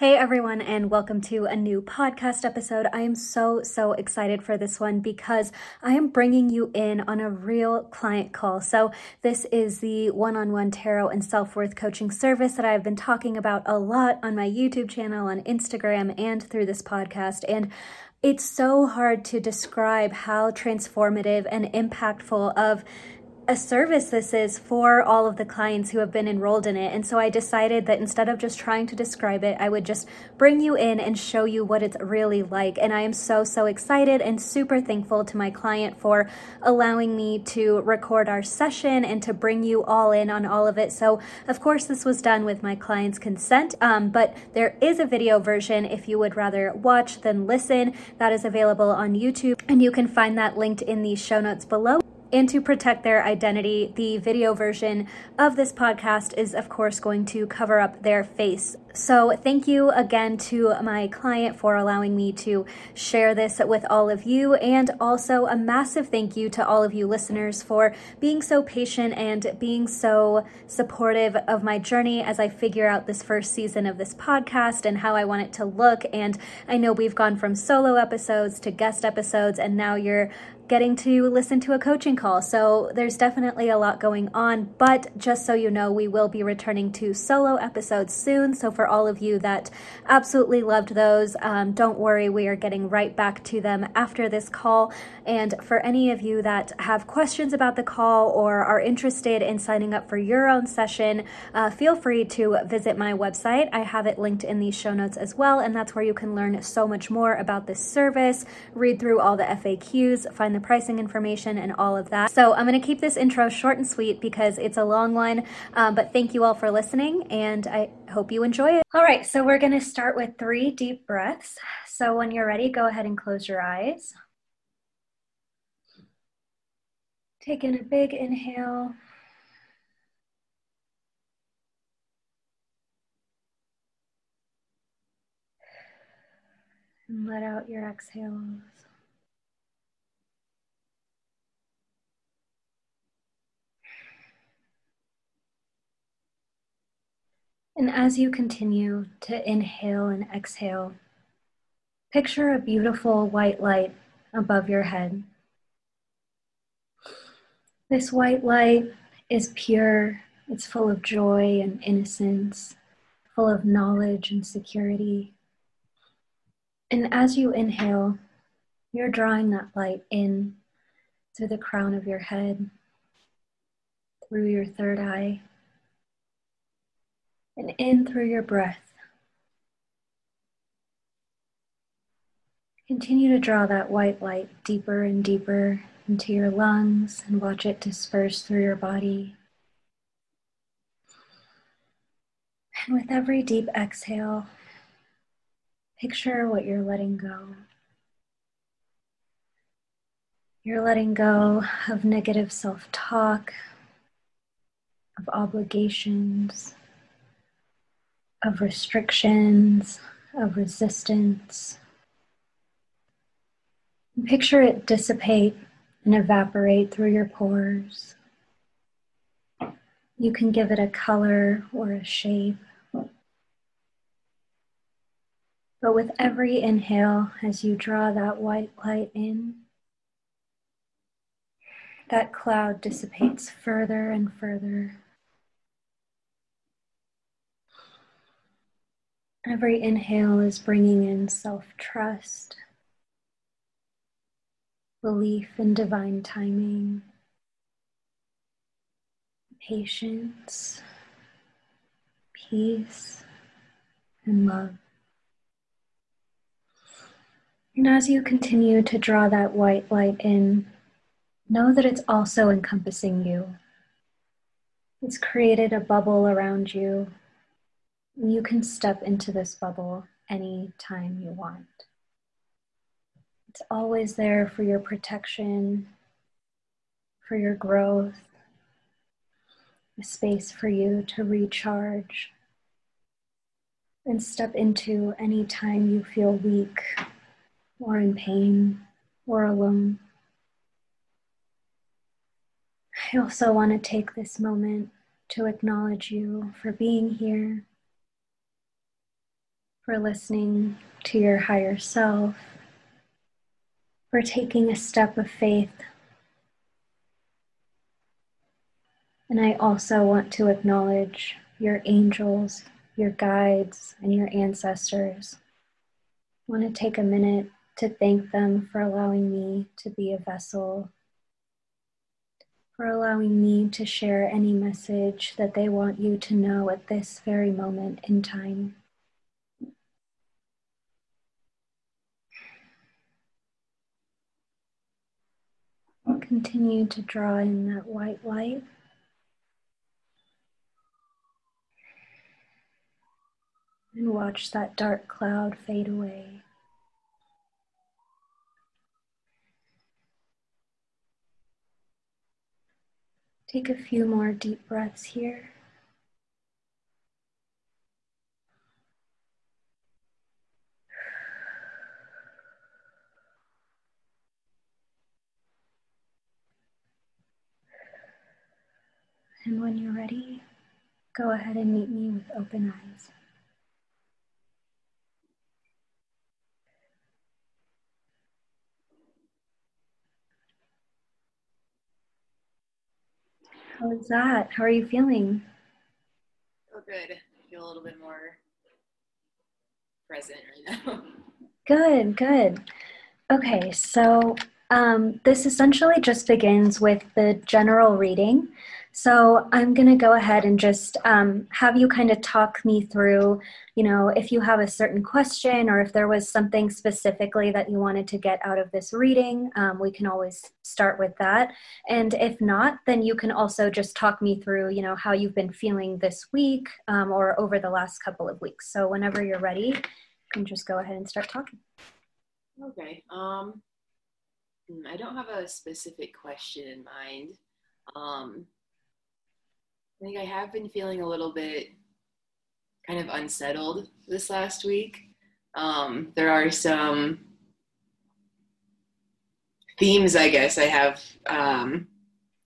Hey everyone, and welcome to a new podcast episode. I am so excited for this one because I am bringing you in on a real client call. So this is the one-on-one tarot and self-worth coaching service that I've been talking about a lot on my YouTube channel, on Instagram, and through this podcast. And it's so hard to describe how transformative and impactful of a service this is for all of the clients who have been enrolled in it. And so I decided that instead of just trying to describe it, I would just bring you in and show you what it's really like. And I am so excited and super thankful to my client for allowing me to record our session and to bring you all in on all of it. So of course this was done with my client's consent, but there is a video version if you would rather watch than listen. That is available on YouTube, and you can find that linked in the show notes below. And to protect their identity, the video version of this podcast is, of course, going to cover up their face. So thank you again to my client for allowing me to share this with all of you, and also a massive thank you to all of you listeners for being so patient and being so supportive of my journey as I figure out this first season of this podcast and how I want it to look. And I know we've gone from solo episodes to guest episodes, and now you're getting to listen to a coaching call. So there's definitely a lot going on, but just so you know, we will be returning to solo episodes soon. So for all of you that absolutely loved those, don't worry, we are getting right back to them after this call. And for any of you that have questions about the call or are interested in signing up for your own session, feel free to visit my website. I have it linked in the show notes as well, and that's where you can learn so much more about this service, read through all the FAQs, find the pricing information and all of that. So I'm going to keep this intro short and sweet because it's a long one, but thank you all for listening, and I hope you enjoy it. All right, so we're going to start with 3 deep breaths. So when you're ready, go ahead and close your eyes. Take in a big inhale. And let out your exhales. And as you continue to inhale and exhale, picture a beautiful white light above your head. This white light is pure, it's full of joy and innocence, full of knowledge and security. And as you inhale, you're drawing that light in through the crown of your head, through your third eye, and in through your breath. Continue to draw that white light deeper and deeper into your lungs and watch it disperse through your body. And with every deep exhale, picture what you're letting go. You're letting go of negative self-talk, of obligations, of restrictions, of resistance. Picture it dissipate and evaporate through your pores. You can give it a color or a shape. But with every inhale, as you draw that white light in, that cloud dissipates further and further. Every inhale is bringing in self-trust, belief in divine timing, patience, peace, and love. And as you continue to draw that white light in, know that it's also encompassing you. It's created a bubble around you. You can step into this bubble any time you want. It's always there for your protection, for your growth, a space for you to recharge, and step into any time you feel weak or in pain or alone. I also want to take this moment to acknowledge you for being here, for listening to your higher self, for taking a step of faith. And I also want to acknowledge your angels, your guides, and your ancestors. I want to take a minute to thank them for allowing me to be a vessel, for allowing me to share any message that they want you to know at this very moment in time. Continue to draw in that white light. And watch that dark cloud fade away. Take a few more deep breaths here. And when you're ready, go ahead and meet me with open eyes. How is that? How are you feeling? Oh, good. I feel a little bit more present right now. Good, good. Okay, so this essentially just begins with the general reading. So I'm going to go ahead and just have you kind of talk me through, you know, if you have a certain question or if there was something specifically that you wanted to get out of this reading, we can always start with that. And if not, then you can also just talk me through, you know, how you've been feeling this week or over the last couple of weeks. So whenever you're ready, you can just go ahead and start talking. Okay. I don't have a specific question in mind. I think I have been feeling a little bit kind of unsettled this last week. There are some themes, I guess, I have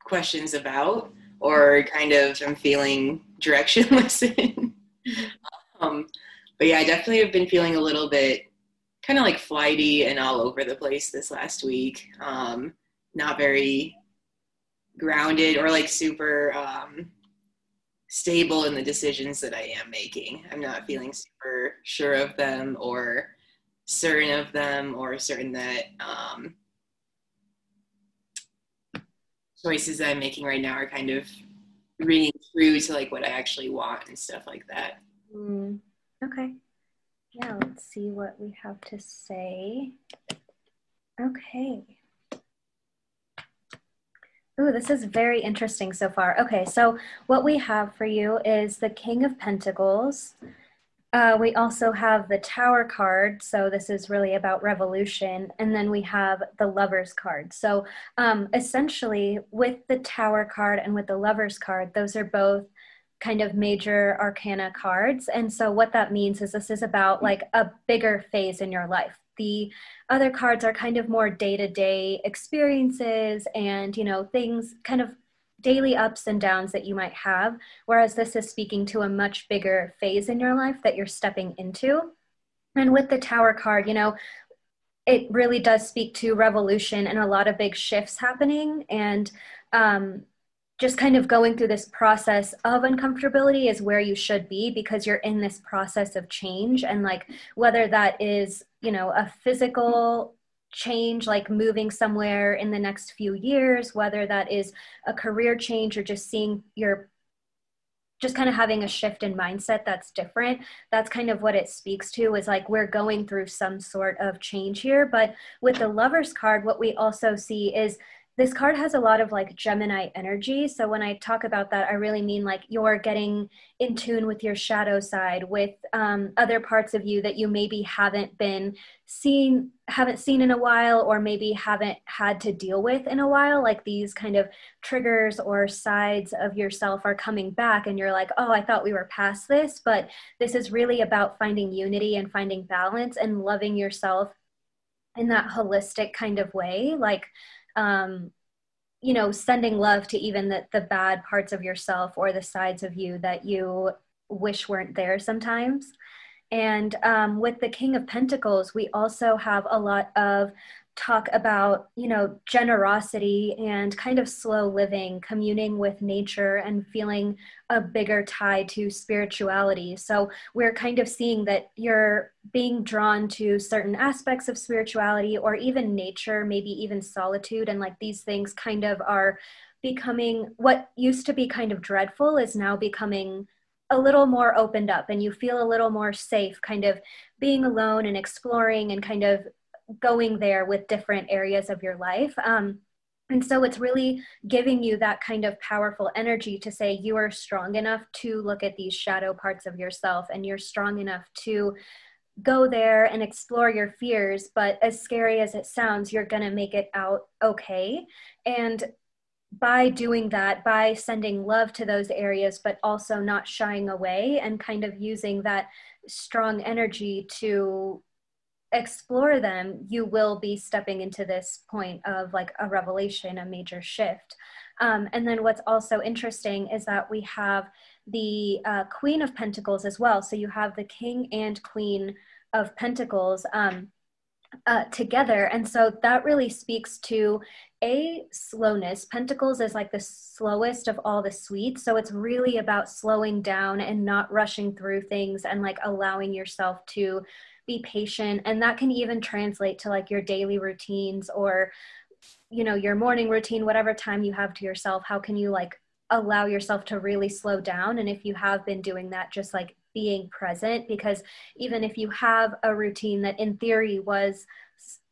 questions about, or kind of I'm feeling directionless in. But yeah, I definitely have been feeling a little bit kind of like flighty and all over the place this last week. Not very grounded or like super stable in the decisions that I am making. I'm not feeling super sure of them or certain of them or certain that choices that I'm making right now are kind of reading through to like what I actually want and stuff like that. Okay. Yeah, let's see what we have to say. Okay. Ooh, this is very interesting so far. Okay, so what we have for you is the King of Pentacles. We also have the Tower card, so this is really about revolution. And then we have the Lovers card. So essentially, with the Tower card and with the Lovers card, those are both kind of major arcana cards. And so what that means is this is about like a bigger phase in your life. The other cards are kind of more day-to-day experiences and, you know, things kind of daily ups and downs that you might have. Whereas this is speaking to a much bigger phase in your life that you're stepping into. And with the Tower card, you know, it really does speak to revolution and a lot of big shifts happening. And, just kind of going through this process of uncomfortability is where you should be, because you're in this process of change. And like, whether that is, you know, a physical change, like moving somewhere in the next few years, whether that is a career change or just seeing your, just kind of having a shift in mindset that's different. That's kind of what it speaks to, is like, we're going through some sort of change here. But with the Lovers card, what we also see is this card has a lot of like Gemini energy. So when I talk about that, I really mean like you're getting in tune with your shadow side, with other parts of you that you maybe haven't seen in a while, or maybe haven't had to deal with in a while. Like these kind of triggers or sides of yourself are coming back and you're like, oh, I thought we were past this, but this is really about finding unity and finding balance and loving yourself in that holistic kind of way. Like, you know, sending love to even the bad parts of yourself or the sides of you that you wish weren't there sometimes. And with the King of Pentacles, we also have a lot of talk about, you know, generosity and kind of slow living, communing with nature and feeling a bigger tie to spirituality. So we're kind of seeing that you're being drawn to certain aspects of spirituality or even nature, maybe even solitude. And like these things kind of are becoming, what used to be kind of dreadful is now becoming a little more opened up, and you feel a little more safe kind of being alone and exploring and kind of going there with different areas of your life. And so it's really giving you that kind of powerful energy to say you are strong enough to look at these shadow parts of yourself, and you're strong enough to go there and explore your fears. But as scary as it sounds, you're going to make it out okay. And by doing that, by sending love to those areas, but also not shying away and kind of using that strong energy to explore them, you will be stepping into this point of like a revelation, a major shift. And then what's also interesting is that we have the Queen of Pentacles as well. So you have the King and Queen of Pentacles together. And so that really speaks to a slowness. Pentacles is like the slowest of all the sweets. So it's really about slowing down and not rushing through things and like allowing yourself to be patient. And that can even translate to like your daily routines or, you know, your morning routine, whatever time you have to yourself. How can you like allow yourself to really slow down? And if you have been doing that, just like being present, because even if you have a routine that in theory was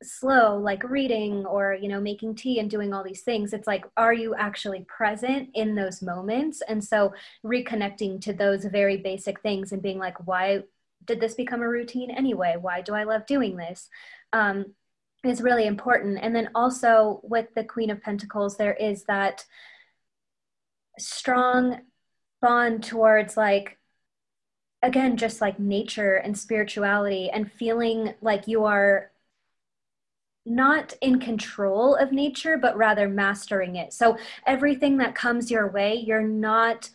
slow, like reading or, you know, making tea and doing all these things, it's like, are you actually present in those moments? And so reconnecting to those very basic things and being like, why did this become a routine anyway? Why do I love doing this? Is really important. And then also with the Queen of Pentacles, there is that strong bond towards like, again, just like nature and spirituality and feeling like you are not in control of nature, but rather mastering it. So everything that comes your way, you're not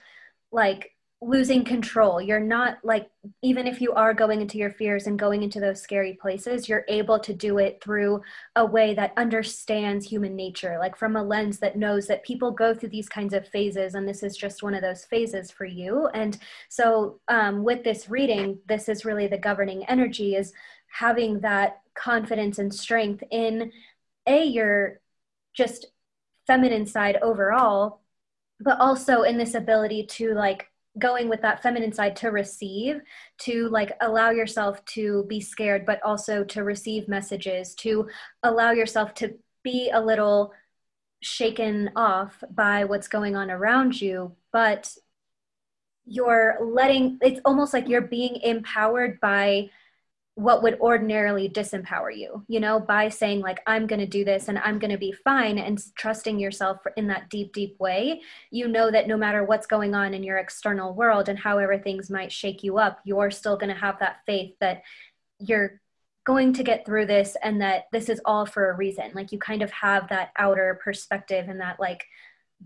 like losing control. You're not like, even if you are going into your fears and going into those scary places, you're able to do it through a way that understands human nature, like from a lens that knows that people go through these kinds of phases, and this is just one of those phases for you. And so with this reading, this is really the governing energy, is having that confidence and strength in your just feminine side overall, but also in this ability to like going with that feminine side to receive, to like allow yourself to be scared, but also to receive messages, to allow yourself to be a little shaken off by what's going on around you, but you're letting, it's almost like you're being empowered by what would ordinarily disempower you, you know, by saying like, I'm going to do this and I'm going to be fine, and trusting yourself in that deep, deep way. You know that no matter what's going on in your external world and however things might shake you up, you're still going to have that faith that you're going to get through this and that this is all for a reason. Like you kind of have that outer perspective and that like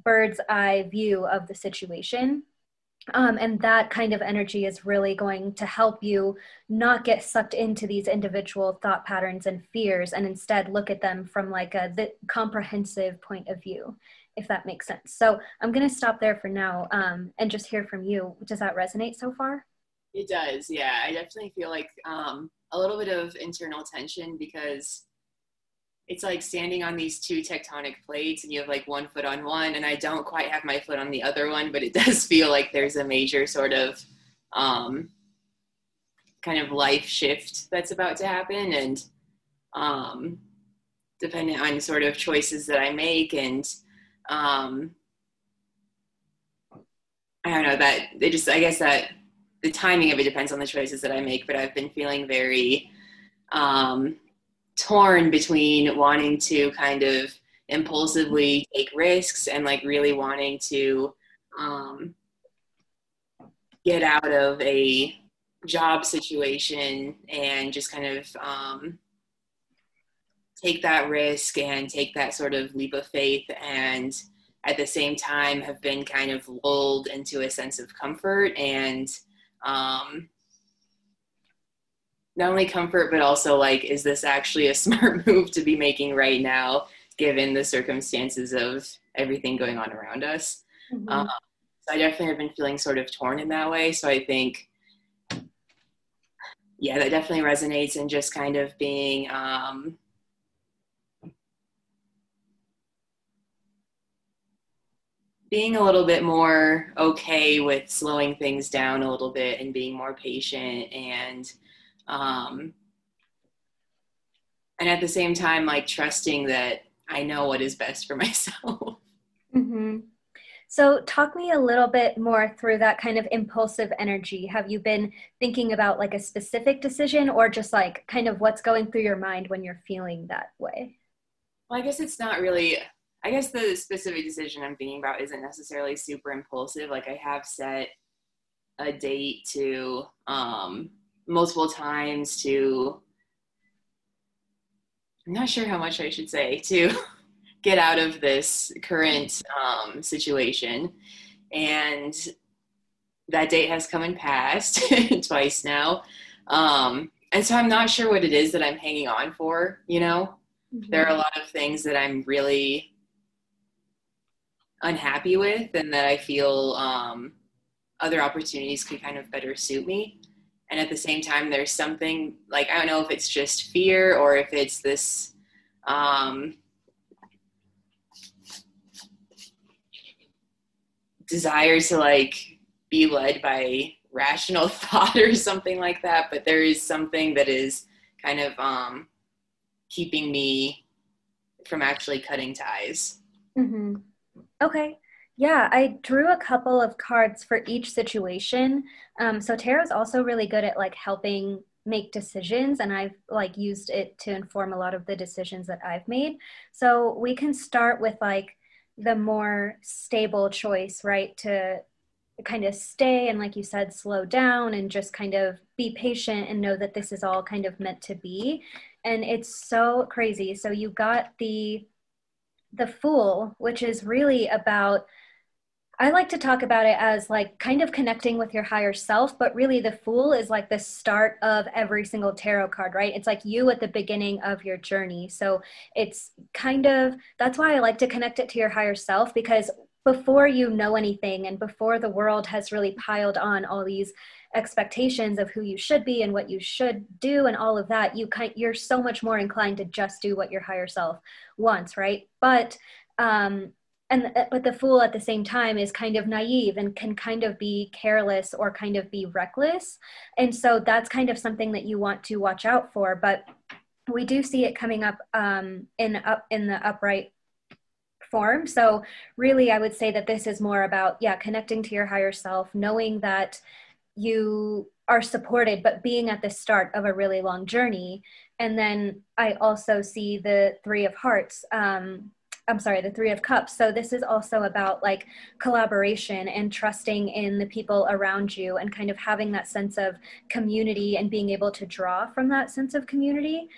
bird's eye view of the situation. And that kind of energy is really going to help you not get sucked into these individual thought patterns and fears, and instead look at them from like the comprehensive point of view, if that makes sense. So I'm going to stop there for now and just hear from you. Does that resonate so far? It does. Yeah, I definitely feel like a little bit of internal tension, because it's like standing on these two tectonic plates and you have like one foot on one, and I don't quite have my foot on the other one, but it does feel like there's a major sort of kind of life shift that's about to happen. And dependent on sort of choices that I make, and I don't know, that they just, I guess that the timing of it depends on the choices that I make, but I've been feeling very torn between wanting to kind of impulsively take risks and like really wanting to get out of a job situation and just kind of take that risk and take that sort of leap of faith, and at the same time have been kind of lulled into a sense of comfort and not only comfort, but also like, is this actually a smart move to be making right now, given the circumstances of everything going on around us? Mm-hmm. So I definitely have been feeling sort of torn in that way. So I think, yeah, that definitely resonates in just kind of being, being a little bit more okay with slowing things down a little bit and being more patient, and at the same time, like trusting that I know what is best for myself. Mm-hmm. So talk me a little bit more through that kind of impulsive energy. Have you been thinking about like a specific decision, or just like kind of what's going through your mind when you're feeling that way? Well, I guess it's not really, I guess the specific decision I'm thinking about isn't necessarily super impulsive. Like I have set a date to multiple times to, I'm not sure how much I should say, to get out of this current situation. And that date has come and passed twice now. And so I'm not sure what it is that I'm hanging on for, you know? Mm-hmm. There are a lot of things that I'm really unhappy with and that I feel other opportunities could kind of better suit me. And at the same time, there's something like, I don't know if it's just fear or if it's this desire to like be led by rational thought or something like that. But there is something that is kind of keeping me from actually cutting ties. Mm-hmm. Okay. Yeah, I drew a couple of cards for each situation. So tarot's also really good at like helping make decisions, and I've like used it to inform a lot of the decisions that I've made. So we can start with like the more stable choice, right? To kind of stay and, like you said, slow down and just kind of be patient and know that this is all kind of meant to be. And it's so crazy. So you got the Fool, which is really about, I like to talk about it as like kind of connecting with your higher self, but really the Fool is like the start of every single tarot card, right? It's like you at the beginning of your journey. So it's kind of, that's why I like to connect it to your higher self, because before you know anything and before the world has really piled on all these expectations of who you should be and what you should do and all of that, you're so much more inclined to just do what your higher self wants, right? But the Fool at the same time is kind of naive and can kind of be careless or kind of be reckless. And so that's kind of something that you want to watch out for. But we do see it coming up in the upright form. So really, I would say that this is more about, connecting to your higher self, knowing that you are supported, but being at the start of a really long journey. And then I also see the the Three of Cups. So this is also about like collaboration and trusting in the people around you and kind of having that sense of community and being able to draw from that sense of community.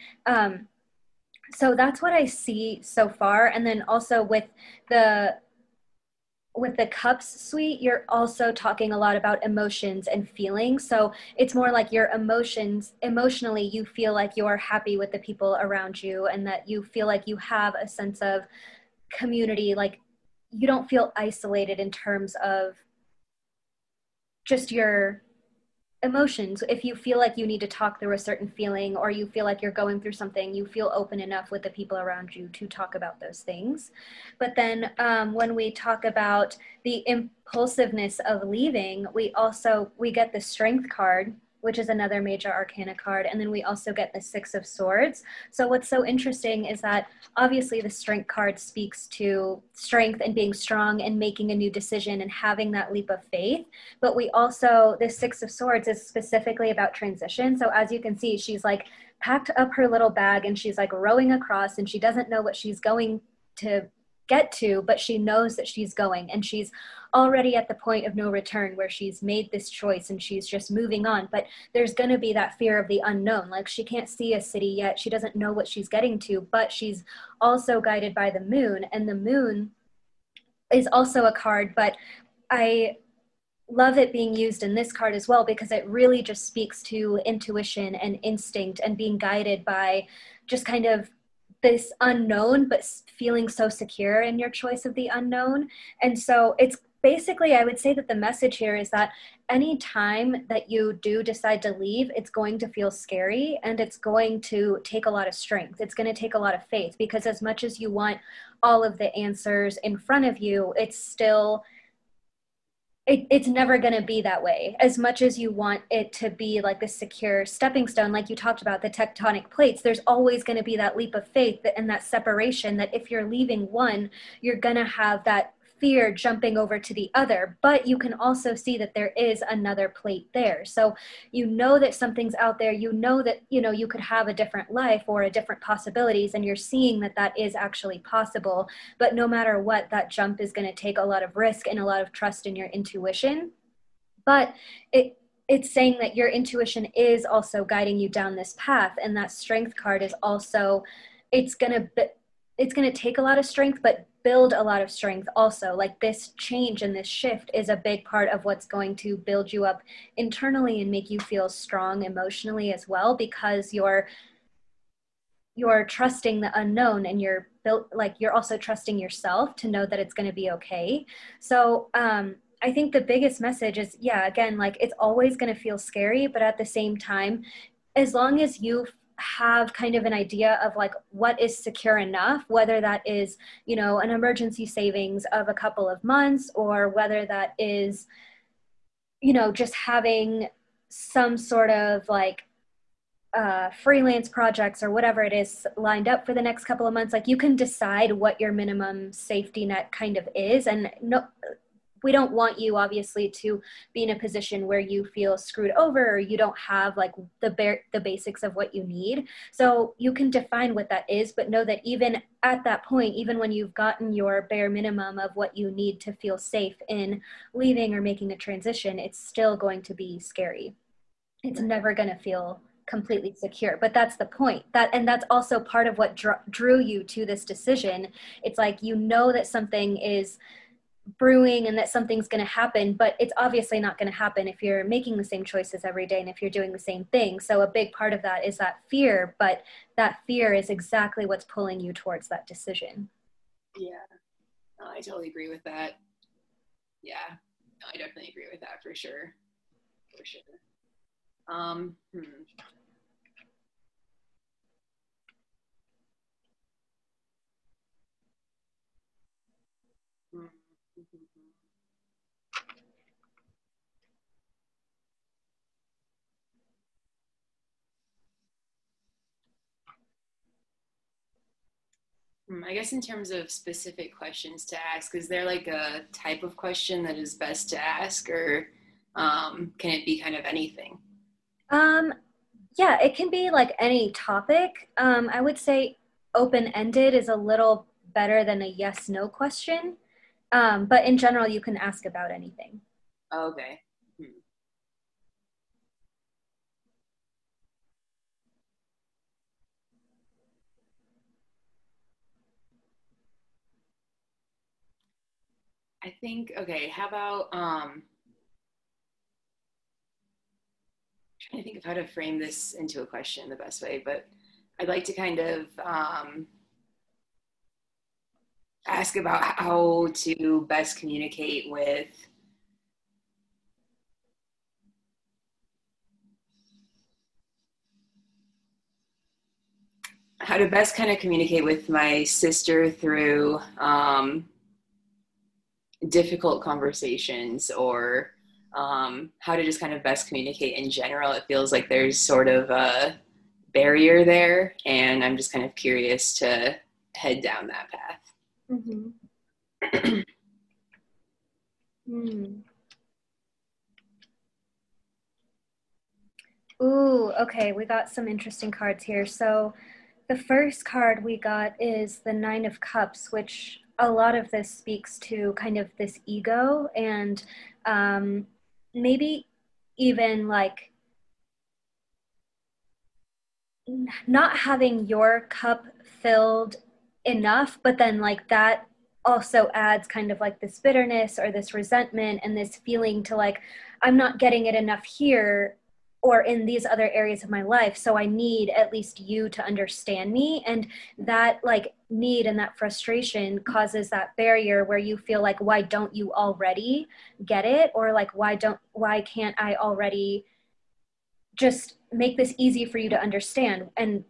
So that's what I see so far. And then also with the Cups suite, you're also talking a lot about emotions and feelings. So it's more like your emotions, emotionally, you feel like you're happy with the people around you and that you feel like you have a sense of community, like you don't feel isolated in terms of just your emotions. If you feel like you need to talk through a certain feeling or you feel like you're going through something, you feel open enough with the people around you to talk about those things. But then when we talk about the impulsiveness of leaving, we get the Strength card, which is another major arcana card. And then we also get the Six of Swords. So what's so interesting is that obviously the Strength card speaks to strength and being strong and making a new decision and having that leap of faith. But the Six of Swords is specifically about transition. So as you can see, she's like packed up her little bag and she's like rowing across and she doesn't know what she's going to get to, but she knows that she's going, and she's already at the point of no return where she's made this choice and she's just moving on. But there's going to be that fear of the unknown. Like she can't see a city yet. She doesn't know what she's getting to, but she's also guided by the Moon, and the Moon is also a card, but I love it being used in this card as well, because it really just speaks to intuition and instinct and being guided by just kind of this unknown, but feeling so secure in your choice of the unknown. And so it's basically, I would say that the message here is that any time that you do decide to leave, it's going to feel scary and it's going to take a lot of strength. It's going to take a lot of faith, because as much as you want all of the answers in front of you, it's still, it's never going to be that way. As much as you want it to be like this secure stepping stone, like you talked about, the tectonic plates, there's always going to be that leap of faith and that separation, that if you're leaving one, you're going to have that fear jumping over to the other, but you can also see that there is another plate there. So you know that something's out there, you know that, you know, you could have a different life or a different possibilities, and you're seeing that that is actually possible. But no matter what, that jump is going to take a lot of risk and a lot of trust in your intuition. But it's saying that your intuition is also guiding you down this path, and that strength card is also, it's going to take a lot of strength, but build a lot of strength also. Like, this change and this shift is a big part of what's going to build you up internally and make you feel strong emotionally as well, because you're trusting the unknown, and you're built, like, you're also trusting yourself to know that it's going to be okay. So I think the biggest message is, yeah, again, like, it's always going to feel scary, but at the same time, as long as you have kind of an idea of like what is secure enough, whether that is, you know, an emergency savings of a couple of months, or whether that is, you know, just having some sort of like freelance projects or whatever it is lined up for the next couple of months, like, you can decide what your minimum safety net kind of is. And no, we don't want you obviously to be in a position where you feel screwed over, or you don't have like the basics of what you need. So you can define what that is, but know that even at that point, even when you've gotten your bare minimum of what you need to feel safe in leaving or making a transition, it's still going to be scary. It's never going to feel completely secure, but that's the point. And that's also part of what drew you to this decision. It's like, you know that something is brewing and that something's going to happen, but it's obviously not going to happen if you're making the same choices every day and if you're doing the same thing. So a big part of that is that fear, but that fear is exactly what's pulling you towards that decision. Yeah, no, I totally agree with that. Yeah, no, I definitely agree with that for sure. For sure. I guess in terms of specific questions to ask, is there like a type of question that is best to ask, or can it be kind of anything? Yeah, it can be like any topic. I would say open-ended is a little better than a yes/no question. But in general, you can ask about anything. Okay. I think, okay, how about, trying to think of how to frame this into a question the best way, but I'd like to kind of ask about how to best communicate with, how to best kind of communicate with my sister through, difficult conversations, or how to just kind of best communicate in general. It feels like there's sort of a barrier there, and I'm just kind of curious to head down that path. Mm-hmm. Ooh, okay, we got some interesting cards here. So the first card we got is the Nine of Cups, which a lot of this speaks to kind of this ego and maybe even like not having your cup filled enough, but then like that also adds kind of like this bitterness or this resentment and this feeling to like, I'm not getting it enough here or in these other areas of my life. So I need at least you to understand me. And that like need and that frustration causes that barrier where you feel like, why don't you already get it? Or like, why can't I already just make this easy for you to understand? And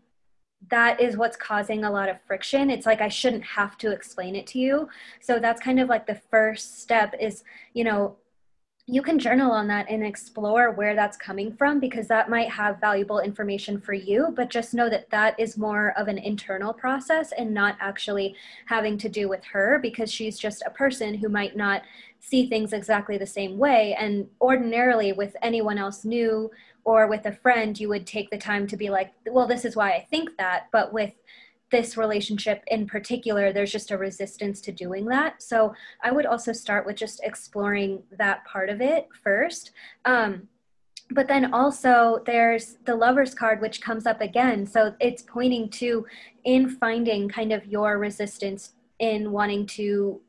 that is what's causing a lot of friction. It's like, I shouldn't have to explain it to you. So that's kind of like the first step is, you know, you can journal on that and explore where that's coming from, because that might have valuable information for you, but just know that that is more of an internal process and not actually having to do with her, because she's just a person who might not see things exactly the same way. And ordinarily with anyone else new or with a friend, you would take the time to be like, well, this is why I think that. But with this relationship in particular, there's just a resistance to doing that. So I would also start with just exploring that part of it first. But then also there's the lover's card, which comes up again. So it's pointing to in finding kind of your resistance in wanting to,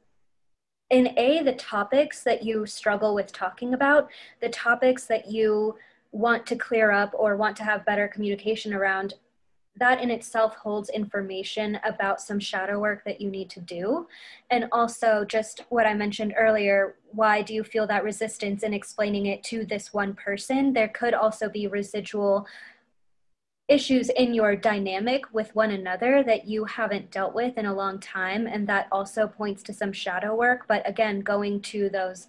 in A, the topics that you struggle with talking about, the topics that you want to clear up or want to have better communication around. That in itself holds information about some shadow work that you need to do. And also just what I mentioned earlier, why do you feel that resistance in explaining it to this one person? There could also be residual issues in your dynamic with one another that you haven't dealt with in a long time. And that also points to some shadow work. But again, going to those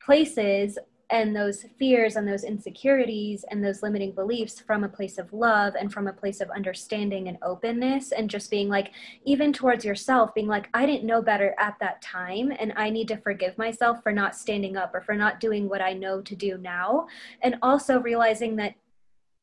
places and those fears and those insecurities and those limiting beliefs from a place of love and from a place of understanding and openness, and just being like, even towards yourself, being like, I didn't know better at that time, and I need to forgive myself for not standing up or for not doing what I know to do now. And also realizing that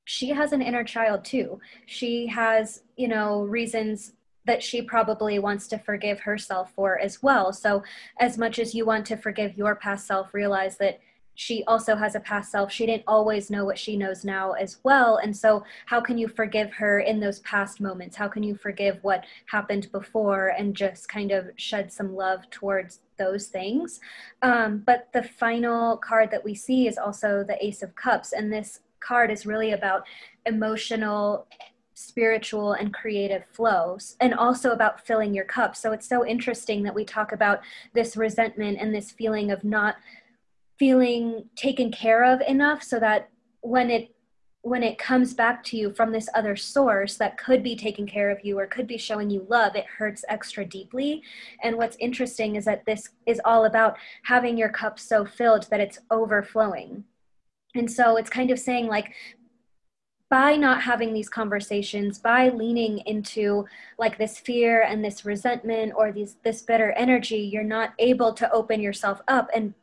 she has an inner child too. She has, you know, reasons that she probably wants to forgive herself for as well. So as much as you want to forgive your past self, realize that she also has a past self. She didn't always know what she knows now as well. And so how can you forgive her in those past moments? How can you forgive what happened before and just kind of shed some love towards those things? But the final card that we see is also the Ace of Cups. And this card is really about emotional, spiritual, and creative flows, and also about filling your cup. So it's so interesting that we talk about this resentment and this feeling of not feeling taken care of enough, so that when it comes back to you from this other source that could be taking care of you or could be showing you love, it hurts extra deeply. And what's interesting is that this is all about having your cup so filled that it's overflowing. And so it's kind of saying like, by not having these conversations, by leaning into like this fear and this resentment or this bitter energy, you're not able to open yourself up. And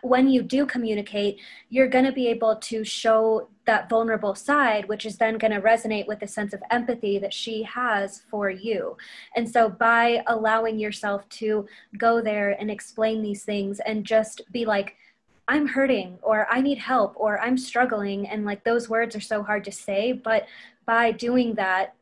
when you do communicate, you're going to be able to show that vulnerable side, which is then going to resonate with the sense of empathy that she has for you. And so by allowing yourself to go there and explain these things and just be like, I'm hurting, or I need help, or I'm struggling. And like those words are so hard to say, but by doing that,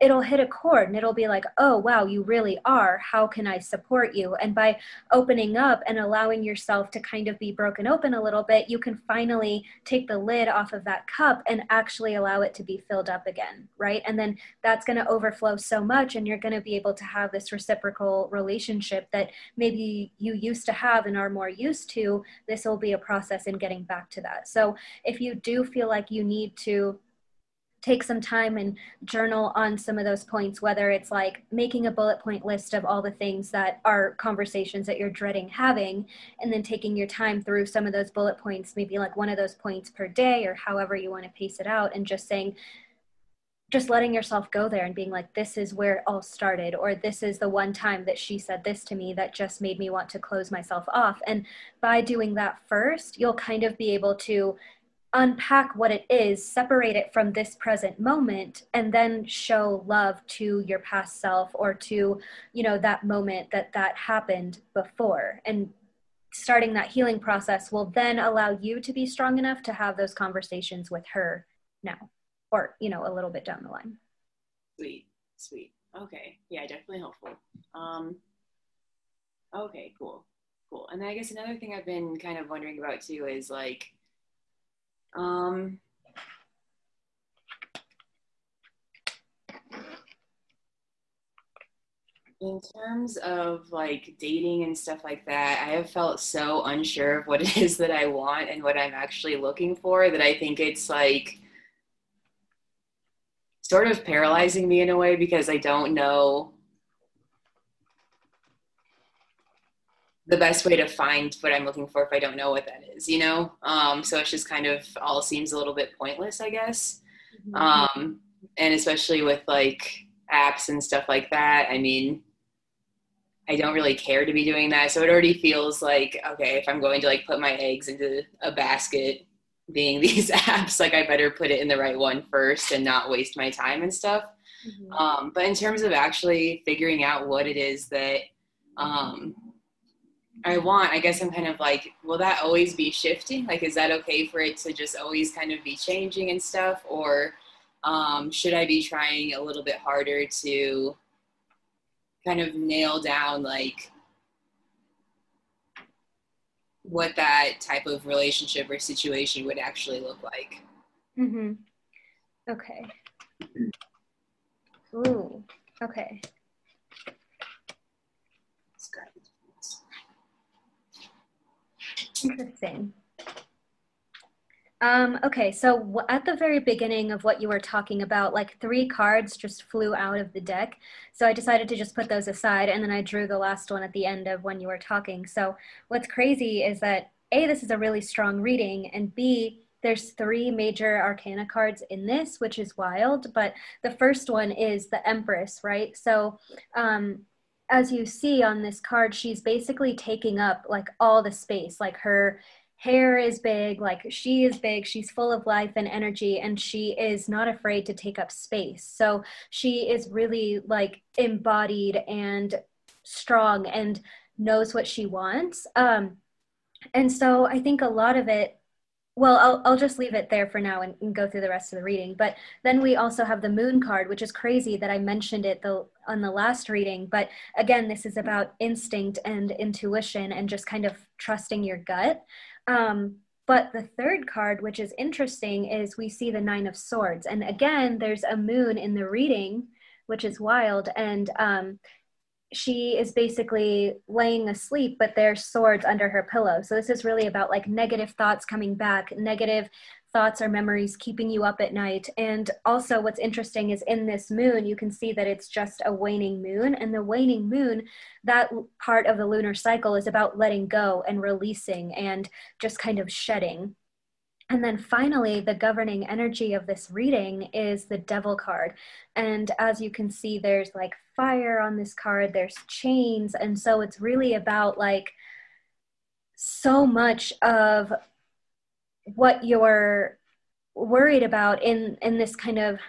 it'll hit a chord and it'll be like, oh, wow, you really are. How can I support you? And by opening up and allowing yourself to kind of be broken open a little bit, you can finally take the lid off of that cup and actually allow it to be filled up again, right? And then that's going to overflow so much, and you're going to be able to have this reciprocal relationship that maybe you used to have and are more used to. This will be a process in getting back to that. So if you do feel like you need to take some time and journal on some of those points, whether it's like making a bullet point list of all the things that are conversations that you're dreading having, and then taking your time through some of those bullet points, maybe like one of those points per day or however you want to pace it out, and just saying, just letting yourself go there and being like, this is where it all started, or this is the one time that she said this to me that just made me want to close myself off. And by doing that first, you'll kind of be able to unpack what it is, separate it from this present moment, and then show love to your past self or to, you know, that moment that happened before. And starting that healing process will then allow you to be strong enough to have those conversations with her now, or, you know, a little bit down the line. Sweet. Okay. Yeah, definitely helpful. Okay, cool. And then I guess another thing I've been kind of wondering about too is like, in terms of like dating and stuff like that, I have felt so unsure of what it is that I want and what I'm actually looking for that I think it's like sort of paralyzing me in a way because I don't know the best way to find what I'm looking for if I don't know what that is, you know? So it's just kind of all seems a little bit pointless, I guess. Mm-hmm. And especially with like apps and stuff like that. I mean, I don't really care to be doing that. So it already feels like, okay, if I'm going to like put my eggs into a basket being these apps, like I better put it in the right one first and not waste my time and stuff. Mm-hmm. But in terms of actually figuring out what it is that I want, I guess I'm kind of like, will that always be shifting? Like, is that okay for it to just always kind of be changing and stuff? Or should I be trying a little bit harder to kind of nail down like what that type of relationship or situation would actually look like? Mm-hmm. Okay. Ooh, okay. Interesting. Okay, so at the very beginning of what you were talking about, like 3 cards just flew out of the deck. So I decided to just put those aside, and then I drew the last one at the end of when you were talking. So what's crazy is that A, this is a really strong reading, and B, there's 3 major arcana cards in this, which is wild. But the first one is the Empress, right? So as you see on this card, she's basically taking up like all the space, like her hair is big, like she is big, she's full of life and energy, and she is not afraid to take up space. So she is really like embodied and strong and knows what she wants. And so I think a lot of it, well, I'll just leave it there for now and go through the rest of the reading. But then we also have the Moon card, which is crazy that I mentioned it on the last reading. But again, this is about instinct and intuition and just kind of trusting your gut. But the third card, which is interesting, is we see the Nine of Swords. And again, there's a moon in the reading, which is wild. And she is basically laying asleep, but there's swords under her pillow. So this is really about like negative thoughts coming back, negative thoughts or memories keeping you up at night. And also what's interesting is in this moon, you can see that it's just a waning moon, and the waning moon, that part of the lunar cycle is about letting go and releasing and just kind of shedding. And then finally, the governing energy of this reading is the Devil card. And as you can see, there's like fire on this card, there's chains. And so it's really about like so much of what you're worried about in this kind of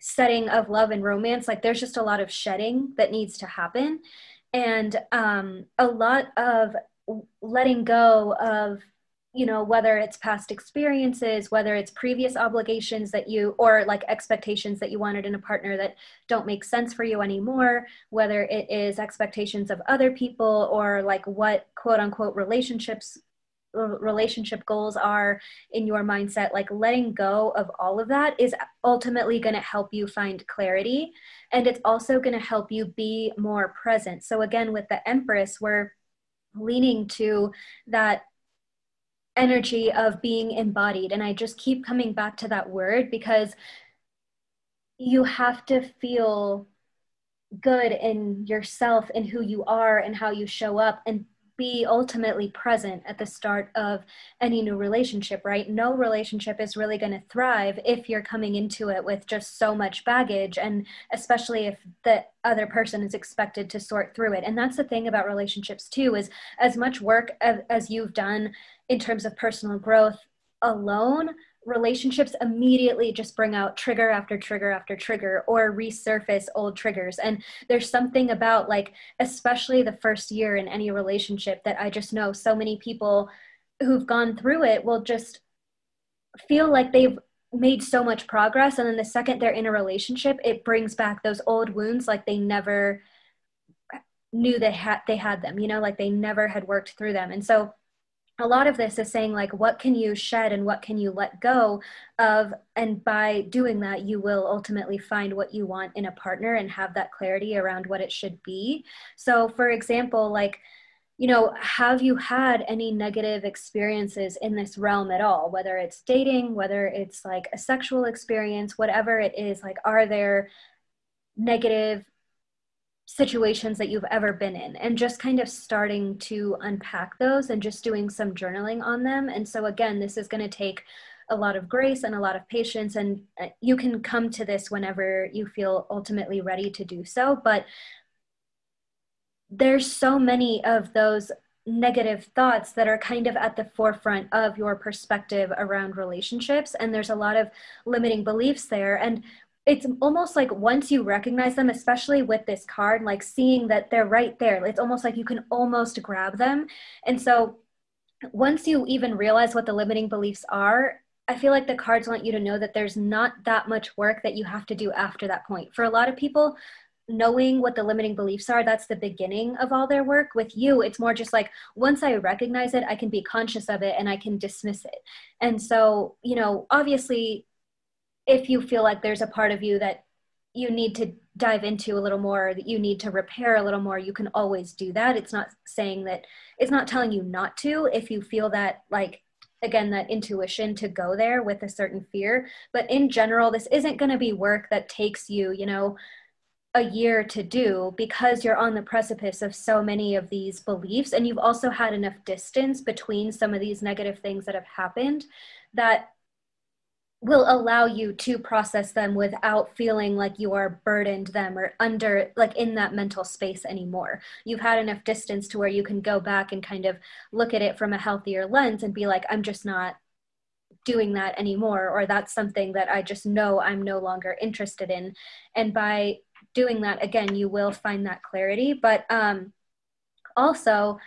setting of love and romance. Like there's just a lot of shedding that needs to happen. And a lot of letting go of, you know, whether it's past experiences, whether it's previous obligations that you, or like expectations that you wanted in a partner that don't make sense for you anymore, whether it is expectations of other people or like what quote unquote relationship goals are in your mindset, like letting go of all of that is ultimately going to help you find clarity. And it's also going to help you be more present. So again, with the Empress, we're leaning to that energy of being embodied. And I just keep coming back to that word because you have to feel good in yourself and who you are and how you show up and be ultimately present at the start of any new relationship, right? No relationship is really going to thrive if you're coming into it with just so much baggage, and especially if the other person is expected to sort through it. And that's the thing about relationships too, is as much work as you've done in terms of personal growth alone, relationships immediately just bring out trigger after trigger after trigger, or resurface old triggers. And there's something about like, especially the first year in any relationship, that I just know so many people who've gone through it will just feel like they've made so much progress. And then the second they're in a relationship, it brings back those old wounds. Like they never knew they had them, you know, like they never had worked through them. And so a lot of this is saying like, what can you shed and what can you let go of? And by doing that, you will ultimately find what you want in a partner and have that clarity around what it should be. So for example, like, you know, have you had any negative experiences in this realm at all? Whether it's dating, whether it's like a sexual experience, whatever it is, like, are there negative situations that you've ever been in? And just kind of starting to unpack those and just doing some journaling on them. And so again, this is going to take a lot of grace and a lot of patience, and you can come to this whenever you feel ultimately ready to do so. But there's so many of those negative thoughts that are kind of at the forefront of your perspective around relationships. And there's a lot of limiting beliefs there. And it's almost like once you recognize them, especially with this card, like seeing that they're right there, it's almost like you can almost grab them. And so once you even realize what the limiting beliefs are, I feel like the cards want you to know that there's not that much work that you have to do after that point. For a lot of people, knowing what the limiting beliefs are, that's the beginning of all their work. With you, it's more just like, once I recognize it, I can be conscious of it and I can dismiss it. And so, you know, obviously, if you feel like there's a part of you that you need to dive into a little more, that you need to repair a little more, you can always do that. It's not saying that, it's not telling you not to, if you feel that, like, again, that intuition to go there with a certain fear. But in general, this isn't going to be work that takes you, you know, a year to do, because you're on the precipice of so many of these beliefs. And you've also had enough distance between some of these negative things that have happened that will allow you to process them without feeling like you are burdened them or under, like, in that mental space anymore. You've had enough distance to where you can go back and kind of look at it from a healthier lens and be like, I'm just not doing that anymore, or that's something that I just know I'm no longer interested in. And by doing that, again, you will find that clarity. But also,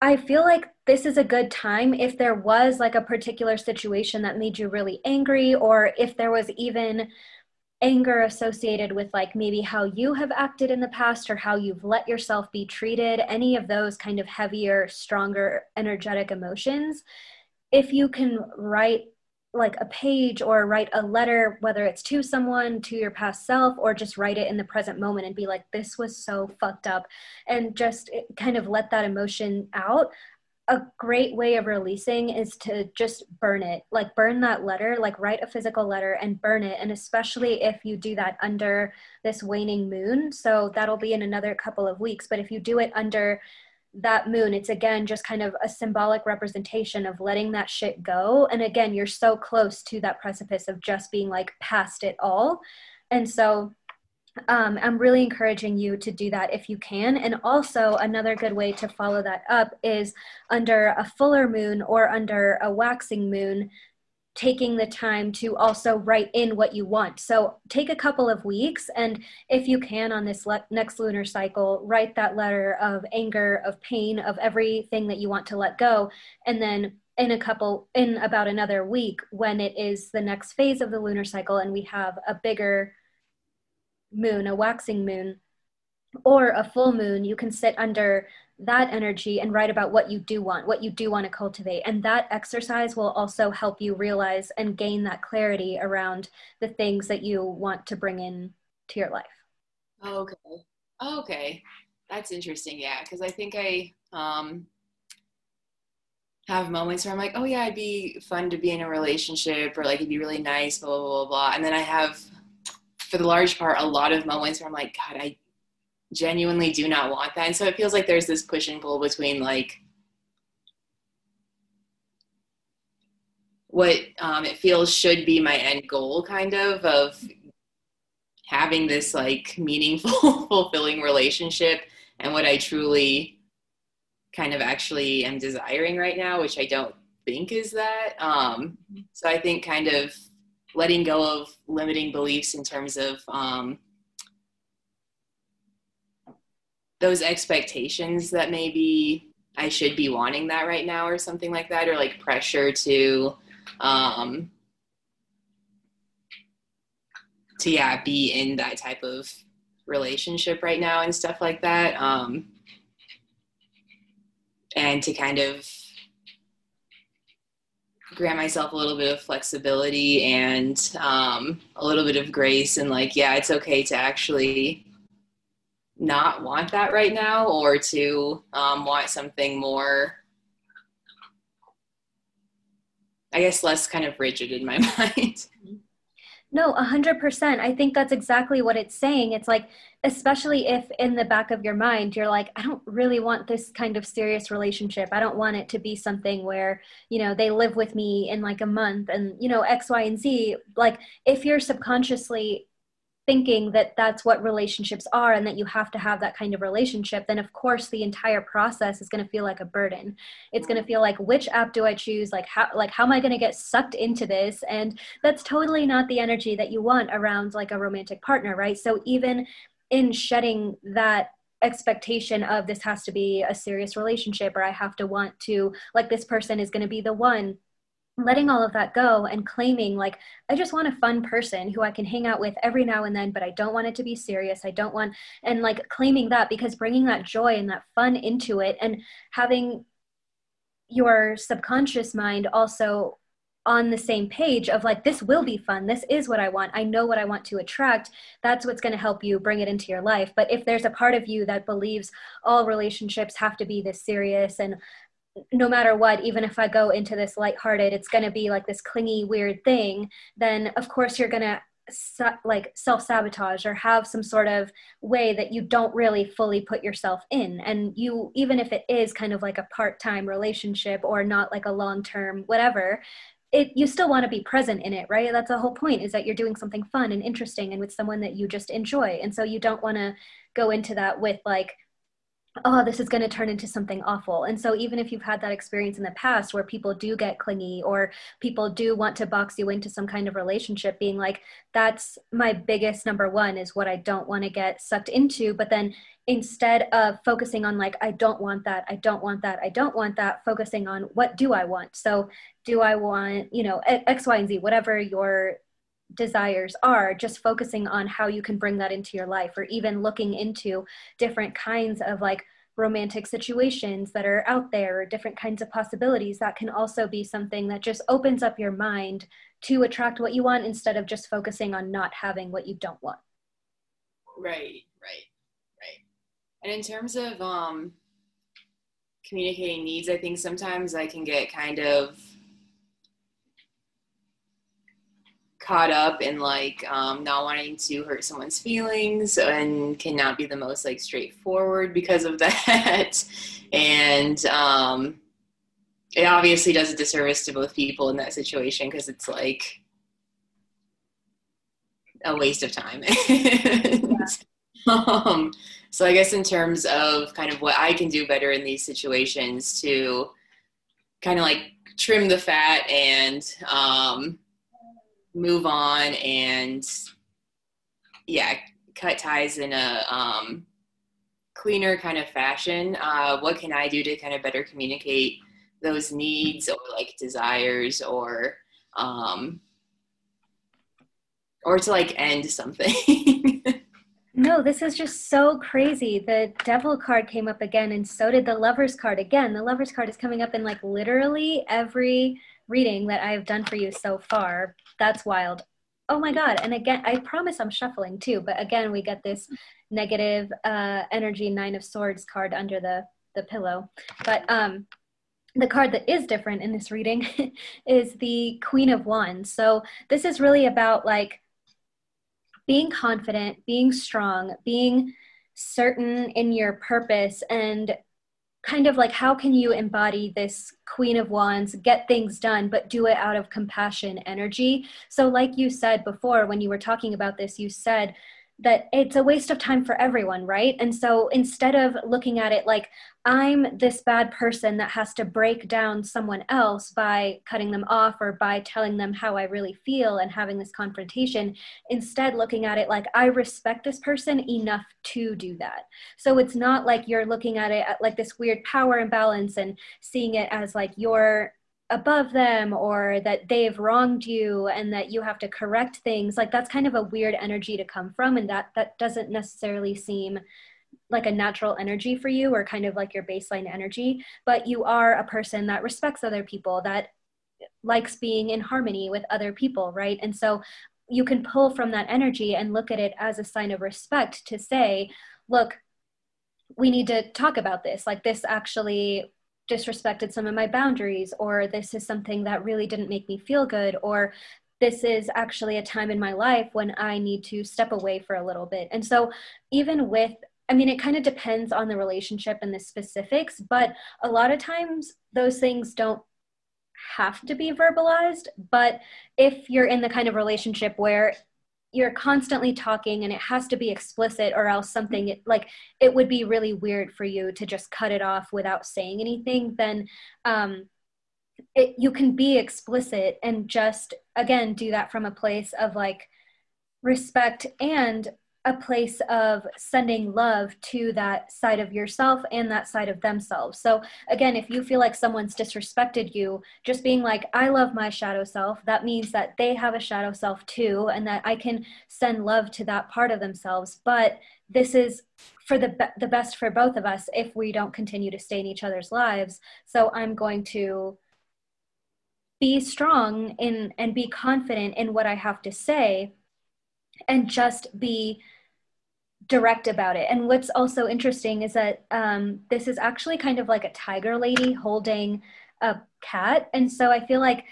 I feel like this is a good time if there was like a particular situation that made you really angry, or if there was even anger associated with like maybe how you have acted in the past or how you've let yourself be treated, any of those kind of heavier, stronger, energetic emotions. If you can write like a page or write a letter, whether it's to someone, to your past self, or just write it in the present moment and be like, this was so fucked up, and just kind of let that emotion out. A great way of releasing is to just burn it, like burn that letter, like write a physical letter and burn it. And especially if you do that under this waning moon, so that'll be in another couple of weeks. But if you do it under that moon, it's again just kind of a symbolic representation of letting that shit go. And again, you're so close to that precipice of just being like past it all. And so I'm really encouraging you to do that if you can. And also another good way to follow that up is under a fuller moon or under a waxing moon, taking the time to also write in what you want. So take a couple of weeks, and if you can on this next lunar cycle, write that letter of anger, of pain, of everything that you want to let go. And then in about another week, when it is the next phase of the lunar cycle and we have a bigger moon, a waxing moon, or a full moon, you can sit under that energy and write about what you do want to cultivate. And that exercise will also help you realize and gain that clarity around the things that you want to bring in to your life. Okay. That's interesting. Yeah. Cause I think I have moments where I'm like, oh yeah, it'd be fun to be in a relationship, or like, it'd be really nice, blah, blah, blah, blah. And then I have, for the large part, a lot of moments where I'm like, God, I genuinely do not want that. And so it feels like there's this push and pull between like what it feels should be my end goal, kind of having this like meaningful, fulfilling relationship, and what I truly kind of actually am desiring right now, which I don't think is that. So I think kind of letting go of limiting beliefs in terms of those expectations that maybe I should be wanting that right now or something like that, or like pressure to to be in that type of relationship right now and stuff like that, and to kind of grant myself a little bit of flexibility and a little bit of grace, and like, yeah, it's okay to actually not want that right now, or to want something more, I guess, less kind of rigid in my mind. No, 100%. I think that's exactly what it's saying. It's like, especially if in the back of your mind, you're like, I don't really want this kind of serious relationship. I don't want it to be something where, you know, they live with me in like a month and, you know, X, Y, and Z. Like, if you're subconsciously thinking that that's what relationships are and that you have to have that kind of relationship, then of course the entire process is going to feel like a burden. It's going to feel like, which app do I choose? Like how am I going to get sucked into this? And that's totally not the energy that you want around like a romantic partner, right? So even in shedding that expectation of this has to be a serious relationship, or I have to want to, like, this person is going to be the one, letting all of that go and claiming, like, I just want a fun person who I can hang out with every now and then, but I don't want it to be serious. I don't want, and like claiming that, because bringing that joy and that fun into it and having your subconscious mind also on the same page of like, this will be fun. This is what I want. I know what I want to attract. That's what's going to help you bring it into your life. But if there's a part of you that believes all relationships have to be this serious and no matter what, even if I go into this lighthearted, it's going to be like this clingy, weird thing, then of course you're going to like self-sabotage or have some sort of way that you don't really fully put yourself in. And you, even if it is kind of like a part-time relationship or not like a long-term whatever, you still want to be present in it, right? That's the whole point, is that you're doing something fun and interesting and with someone that you just enjoy. And so you don't want to go into that with like, oh, this is going to turn into something awful. And so even if you've had that experience in the past where people do get clingy or people do want to box you into some kind of relationship, being like, that's my biggest number one, is what I don't want to get sucked into. But then instead of focusing on like, I don't want that, I don't want that, I don't want that, focusing on what do I want? So do I want, you know, X, Y, and Z, whatever your desires are, just focusing on how you can bring that into your life, or even looking into different kinds of like romantic situations that are out there, or different kinds of possibilities. That can also be something that just opens up your mind to attract what you want, instead of just focusing on not having what you don't want. Right. And in terms of communicating needs, I think sometimes I can get kind of caught up in like not wanting to hurt someone's feelings, and cannot be the most like straightforward because of that. And it obviously does a disservice to both people in that situation, because it's like a waste of time. So I guess in terms of kind of what I can do better in these situations to kind of like trim the fat and move on and cut ties in a cleaner kind of fashion, what can I do to kind of better communicate those needs or like desires, or to like end something? No, this is just so crazy. The Devil card came up again, and so did the Lovers card again. The Lovers card is coming up in like literally every reading that I've done for you so far. That's wild. Oh my God. And again, I promise I'm shuffling too, but again, we get this negative energy Nine of Swords card under the pillow. But the card that is different in this reading is the Queen of Wands. So this is really about like being confident, being strong, being certain in your purpose, and kind of like, how can you embody this Queen of Wands, get things done, but do it out of compassion energy? So like you said before, when you were talking about this, you said that it's a waste of time for everyone, right? And so instead of looking at it like, I'm this bad person that has to break down someone else by cutting them off or by telling them how I really feel and having this confrontation, instead looking at it like, I respect this person enough to do that. So it's not like you're looking at it at like this weird power imbalance and seeing it as like you're above them or that they've wronged you and that you have to correct things. Like, that's kind of a weird energy to come from, and that doesn't necessarily seem like a natural energy for you or kind of like your baseline energy. But you are a person that respects other people, that likes being in harmony with other people, right? And so you can pull from that energy and look at it as a sign of respect to say, look, we need to talk about this. Like, this actually disrespected some of my boundaries, or this is something that really didn't make me feel good, or this is actually a time in my life when I need to step away for a little bit. And so even with, I mean, it kind of depends on the relationship and the specifics, but a lot of times those things don't have to be verbalized. But if you're in the kind of relationship where you're constantly talking and it has to be explicit, or else something like, it would be really weird for you to just cut it off without saying anything, then you can be explicit and just, again, do that from a place of like respect and a place of sending love to that side of yourself and that side of themselves. So again, if you feel like someone's disrespected you, just being like, I love my shadow self, that means that they have a shadow self too, and that I can send love to that part of themselves. But this is for the best for both of us if we don't continue to stay in each other's lives. So I'm going to be strong in and be confident in what I have to say, and just be direct about it. And what's also interesting is that this is actually kind of like a tiger lady holding a cat. And so I feel like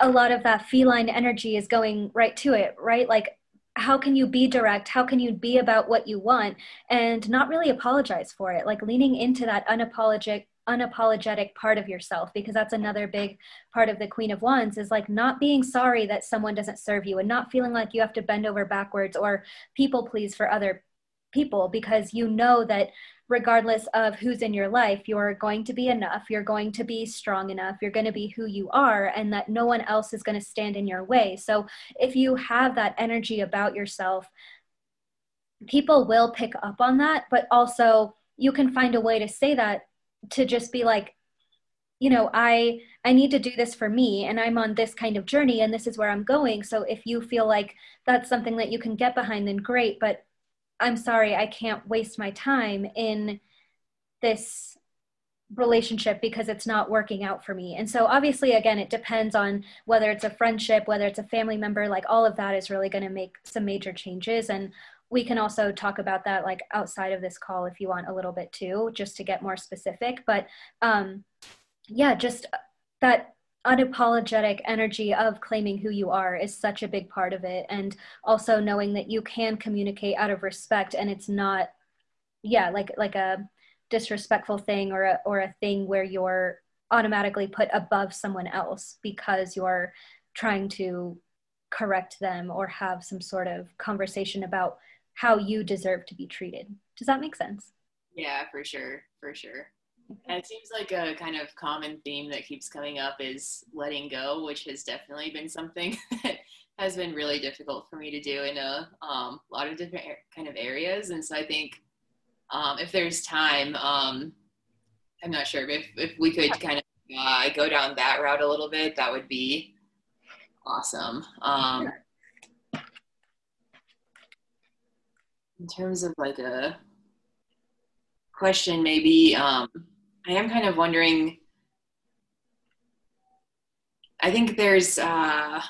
a lot of that feline energy is going right to it, right? Like, how can you be direct? How can you be about what you want and not really apologize for it? Like, leaning into that unapologetic part of yourself, because that's another big part of the Queen of Wands, is like not being sorry that someone doesn't serve you and not feeling like you have to bend over backwards or people please for other people, because you know that regardless of who's in your life, you're going to be enough, you're going to be strong enough, you're going to be who you are, and that no one else is going to stand in your way. So if you have that energy about yourself, people will pick up on that, but also you can find a way to say that, to just be like, you know, I need to do this for me, and I'm on this kind of journey, and this is where I'm going. So if you feel like that's something that you can get behind, then great. But I'm sorry, I can't waste my time in this relationship because it's not working out for me. And so obviously, again, it depends on whether it's a friendship, whether it's a family member, like all of that is really going to make some major changes. And we can also talk about that like outside of this call if you want a little bit too, just to get more specific. But yeah, just that unapologetic energy of claiming who you are is such a big part of it. And also knowing that you can communicate out of respect, and it's not, yeah, like a disrespectful thing or a thing where you're automatically put above someone else because you're trying to correct them or have some sort of conversation about how you deserve to be treated. Does that make sense? Yeah, for sure. For sure. And it seems like a kind of common theme that keeps coming up is letting go, which has definitely been something that has been really difficult for me to do in a lot of different kind of areas. And so I think if there's time, I'm not sure if we could kind of go down that route a little bit, that would be awesome. In terms of like a question, maybe, I am kind of wondering, I think there's, I've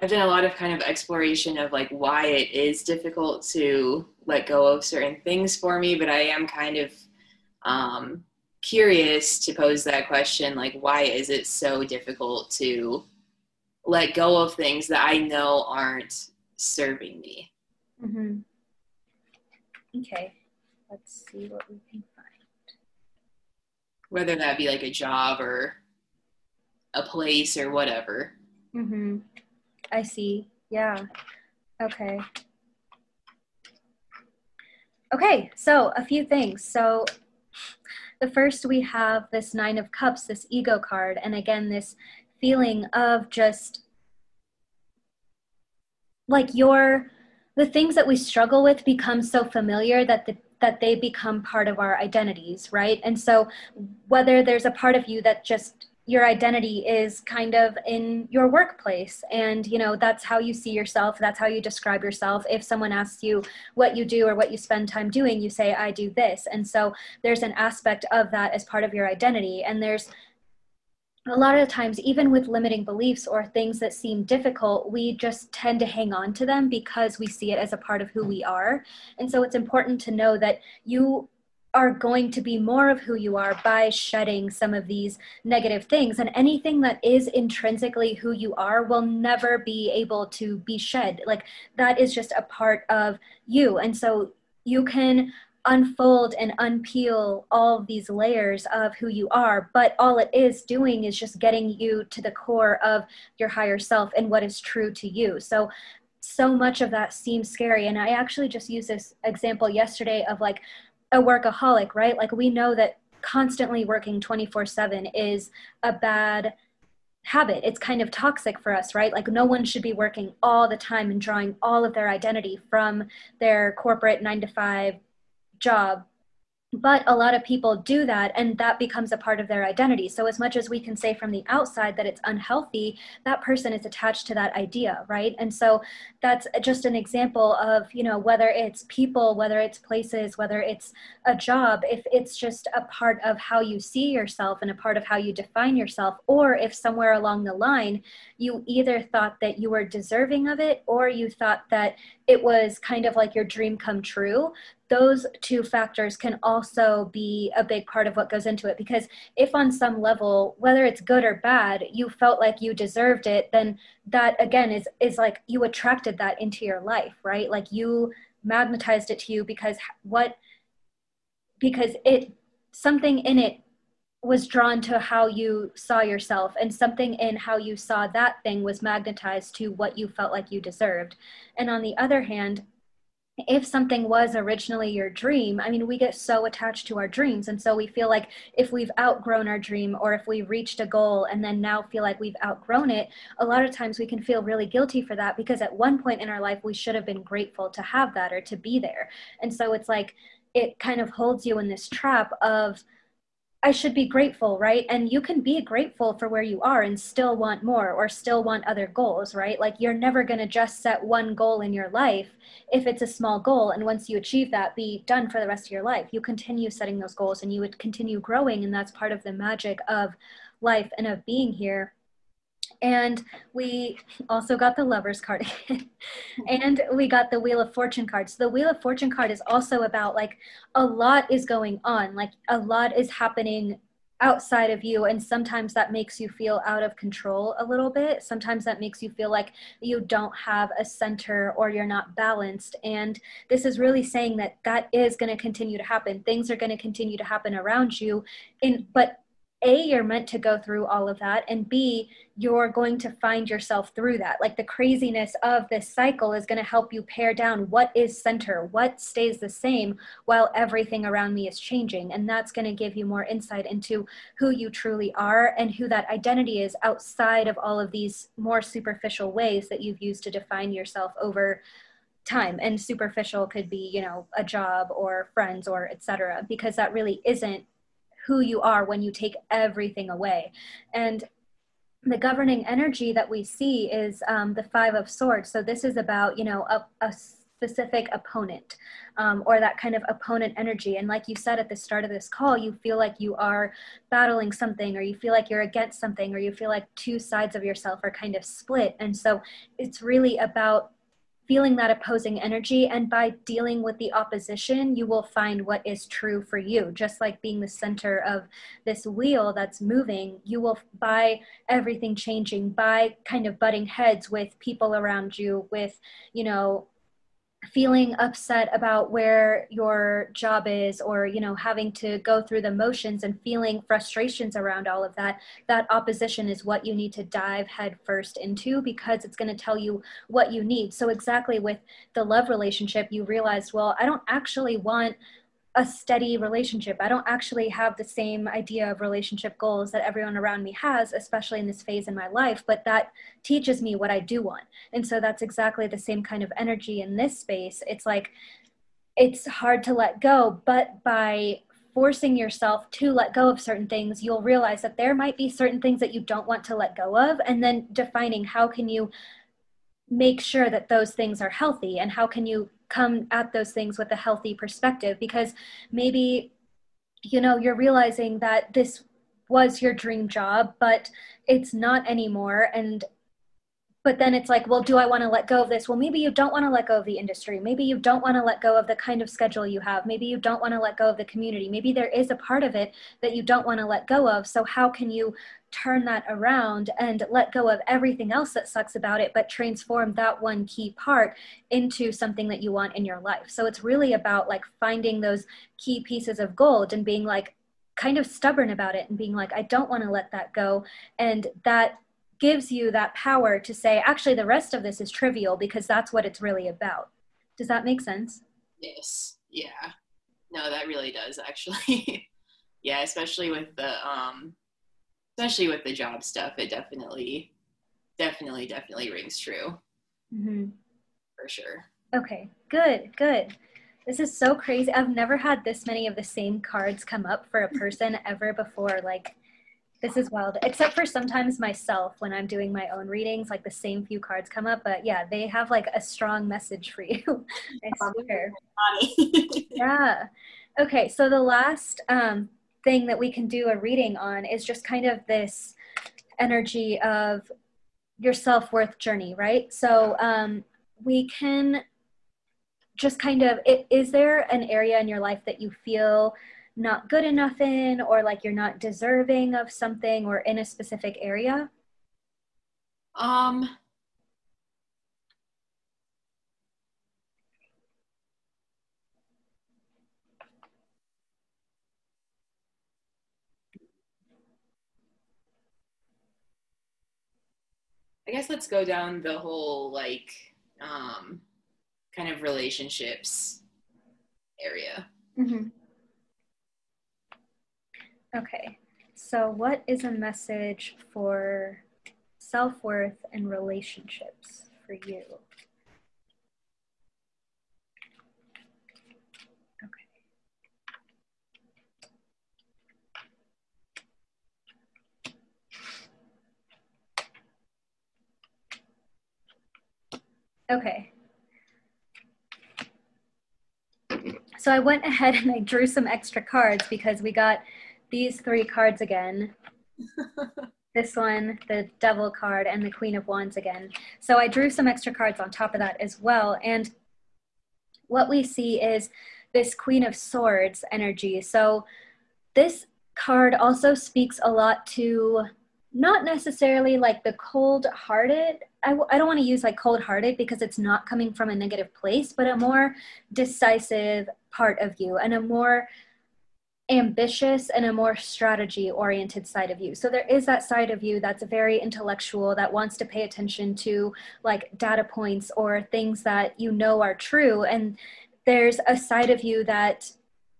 done a lot of kind of exploration of like why it is difficult to let go of certain things for me, but I am kind of curious to pose that question, like, why is it so difficult to let go of things that I know aren't serving me? Mm-hmm. Okay, let's see what we can find. Whether that be like a job or a place or whatever. Mm-hmm. I see. Yeah. Okay. Okay, so a few things. So the first, we have this Nine of Cups, this ego card, and again, this feeling of just like the things that we struggle with become so familiar that they become part of our identities, right? And so whether there's a part of you that just your identity is kind of in your workplace. And, you know, that's how you see yourself. That's how you describe yourself. If someone asks you what you do or what you spend time doing, you say, I do this. And so there's an aspect of that as part of your identity. And there's a lot of times, even with limiting beliefs or things that seem difficult, we just tend to hang on to them because we see it as a part of who we are. And so it's important to know that you are going to be more of who you are by shedding some of these negative things, and anything that is intrinsically who you are will never be able to be shed. Like, that is just a part of you. And so you can unfold and unpeel all these layers of who you are, but all it is doing is just getting you to the core of your higher self and what is true to you. So much of that seems scary. And I actually just used this example yesterday of like a workaholic, right? Like, we know that constantly working 24/7 is a bad habit. It's kind of toxic for us, right? Like, no one should be working all the time and drawing all of their identity from their corporate 9-to-5 job. But a lot of people do that, and that becomes a part of their identity. So as much as we can say from the outside that it's unhealthy, that person is attached to that idea, right? And so that's just an example of, you know, whether it's people, whether it's places, whether it's a job, if it's just a part of how you see yourself and a part of how you define yourself, or if somewhere along the line, you either thought that you were deserving of it, or you thought that it was kind of like your dream come true. Those two factors can also be a big part of what goes into it, because if on some level, whether it's good or bad, you felt like you deserved it, then that again is like you attracted that into your life, right? Like, you magnetized it to you because it, something in it was drawn to how you saw yourself, and something in how you saw that thing was magnetized to what you felt like you deserved. And on the other hand, if something was originally your dream, I mean, we get so attached to our dreams. And so we feel like if we've outgrown our dream, or if we reached a goal and then now feel like we've outgrown it, a lot of times we can feel really guilty for that, because at one point in our life, we should have been grateful to have that or to be there. And so it's like, it kind of holds you in this trap of, I should be grateful, right? And you can be grateful for where you are and still want more, or still want other goals, right? Like, you're never going to just set one goal in your life if it's a small goal. And once you achieve that, be done for the rest of your life. You continue setting those goals and you would continue growing. And that's part of the magic of life and of being here. And we also got the Lover's card and we got the Wheel of Fortune card. So the Wheel of Fortune card is also about, like, a lot is going on, like a lot is happening outside of you. And sometimes that makes you feel out of control a little bit. Sometimes that makes you feel like you don't have a center, or you're not balanced. And this is really saying that that is going to continue to happen. Things are going to continue to happen around you. But A, you're meant to go through all of that, and B, you're going to find yourself through that. Like, the craziness of this cycle is going to help you pare down what is center, what stays the same while everything around me is changing. And that's going to give you more insight into who you truly are and who that identity is outside of all of these more superficial ways that you've used to define yourself over time. And superficial could be, you know, a job or friends or etc., because that really isn't who you are when you take everything away. And the governing energy that we see is the Five of Swords. So this is about, you know, a specific opponent, or that kind of opponent energy. And like you said at the start of this call, you feel like you are battling something, or you feel like you're against something, or you feel like two sides of yourself are kind of split. And so it's really about feeling that opposing energy, and by dealing with the opposition, you will find what is true for you. Just like being the center of this wheel that's moving, you will, by everything changing, by kind of butting heads with people around you, with, you know, feeling upset about where your job is, or, you know, having to go through the motions and feeling frustrations around all of that, that opposition is what you need to dive head first into, because it's going to tell you what you need. So exactly with the love relationship, you realized, well, I don't actually want a steady relationship. I don't actually have the same idea of relationship goals that everyone around me has, especially in this phase in my life, but that teaches me what I do want. And so that's exactly the same kind of energy in this space. It's like, it's hard to let go, but by forcing yourself to let go of certain things, you'll realize that there might be certain things that you don't want to let go of, and then defining how can you make sure that those things are healthy and how can you come at those things with a healthy perspective, because maybe, you know, you're realizing that this was your dream job, but it's not anymore. But then it's like, well, do I want to let go of this? Well, maybe you don't want to let go of the industry. Maybe you don't want to let go of the kind of schedule you have. Maybe you don't want to let go of the community. Maybe there is a part of it that you don't want to let go of. So how can you turn that around and let go of everything else that sucks about it, but transform that one key part into something that you want in your life? So it's really about like finding those key pieces of gold and being like kind of stubborn about it and being like, I don't want to let that go. And that gives you that power to say, actually, the rest of this is trivial, because that's what it's really about. Does that make sense? Yes. Yeah. No, that really does, actually. Yeah, especially with the job stuff, it definitely rings true. Mm-hmm. For sure. Okay, good. This is so crazy. I've never had this many of the same cards come up for a person ever before. Like, this is wild, except for sometimes myself when I'm doing my own readings, like the same few cards come up, but yeah, they have like a strong message for you. I swear. Yeah. Okay. So the last thing that we can do a reading on is just kind of this energy of your self-worth journey, right? So we can just kind of, is there an area in your life that you feel not good enough in, or like you're not deserving of something, or in a specific area? I guess let's go down the whole like kind of relationships area. Mm-hmm. Okay, so what is a message for self-worth and relationships for you? Okay. So I went ahead and I drew some extra cards because we got these three cards again, this one, the Devil card, and the Queen of Wands again. So I drew some extra cards on top of that as well. And what we see is this Queen of Swords energy. So this card also speaks a lot to not necessarily like the cold-hearted. I don't want to use like cold-hearted because it's not coming from a negative place, but a more decisive part of you and a more ambitious and a more strategy oriented side of you. So there is that side of you that's very intellectual, that wants to pay attention to like data points or things that you know are true. And there's a side of you that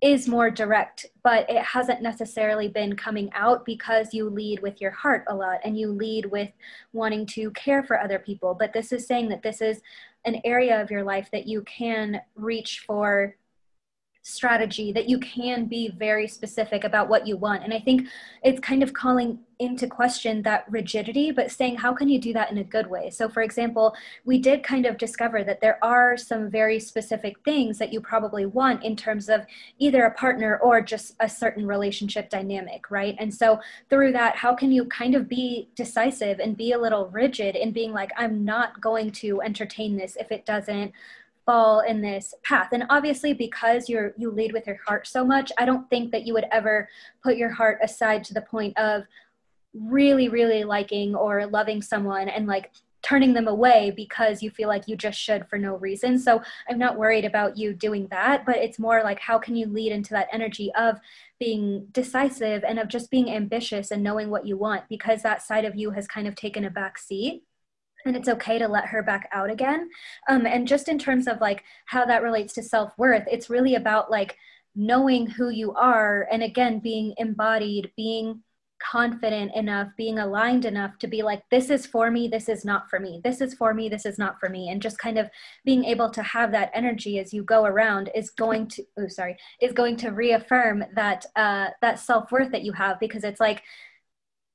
is more direct, but it hasn't necessarily been coming out because you lead with your heart a lot and you lead with wanting to care for other people. But this is saying that this is an area of your life that you can reach for strategy, that you can be very specific about what you want. And I think it's kind of calling into question that rigidity, but saying, how can you do that in a good way? So for example, we did kind of discover that there are some very specific things that you probably want in terms of either a partner or just a certain relationship dynamic, right? And so through that, how can you kind of be decisive and be a little rigid in being like, I'm not going to entertain this if it doesn't fall in this path. And obviously, because you lead with your heart so much, I don't think that you would ever put your heart aside to the point of really, really liking or loving someone and like turning them away because you feel like you just should for no reason. So I'm not worried about you doing that, but it's more like, how can you lead into that energy of being decisive and of just being ambitious and knowing what you want, because that side of you has kind of taken a back seat. And it's okay to let her back out again. And just in terms of like how that relates to self-worth, it's really about like knowing who you are. And again, being embodied, being confident enough, being aligned enough to be like, this is for me, this is not for me, this is for me, this is not for me. And just kind of being able to have that energy as you go around is going to reaffirm that, that self-worth that you have, because it's like,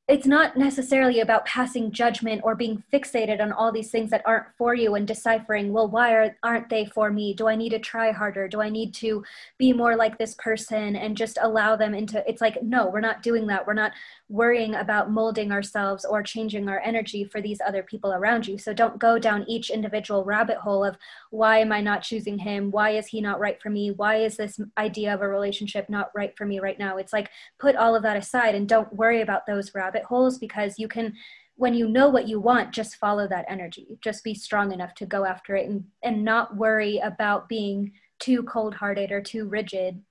it's not necessarily about passing judgment or being fixated on all these things that aren't for you and deciphering, well, why aren't they for me? Do I need to try harder? Do I need to be more like this person? And just allow them into, it's like, no, we're not doing that. We're not worrying about molding ourselves or changing our energy for these other people around you. So don't go down each individual rabbit hole of, why am I not choosing him? Why is he not right for me? Why is this idea of a relationship not right for me right now? It's like, put all of that aside and don't worry about those rabbit holes, because you can, when you know what you want, just follow that energy, just be strong enough to go after it and not worry about being too cold-hearted or too rigid,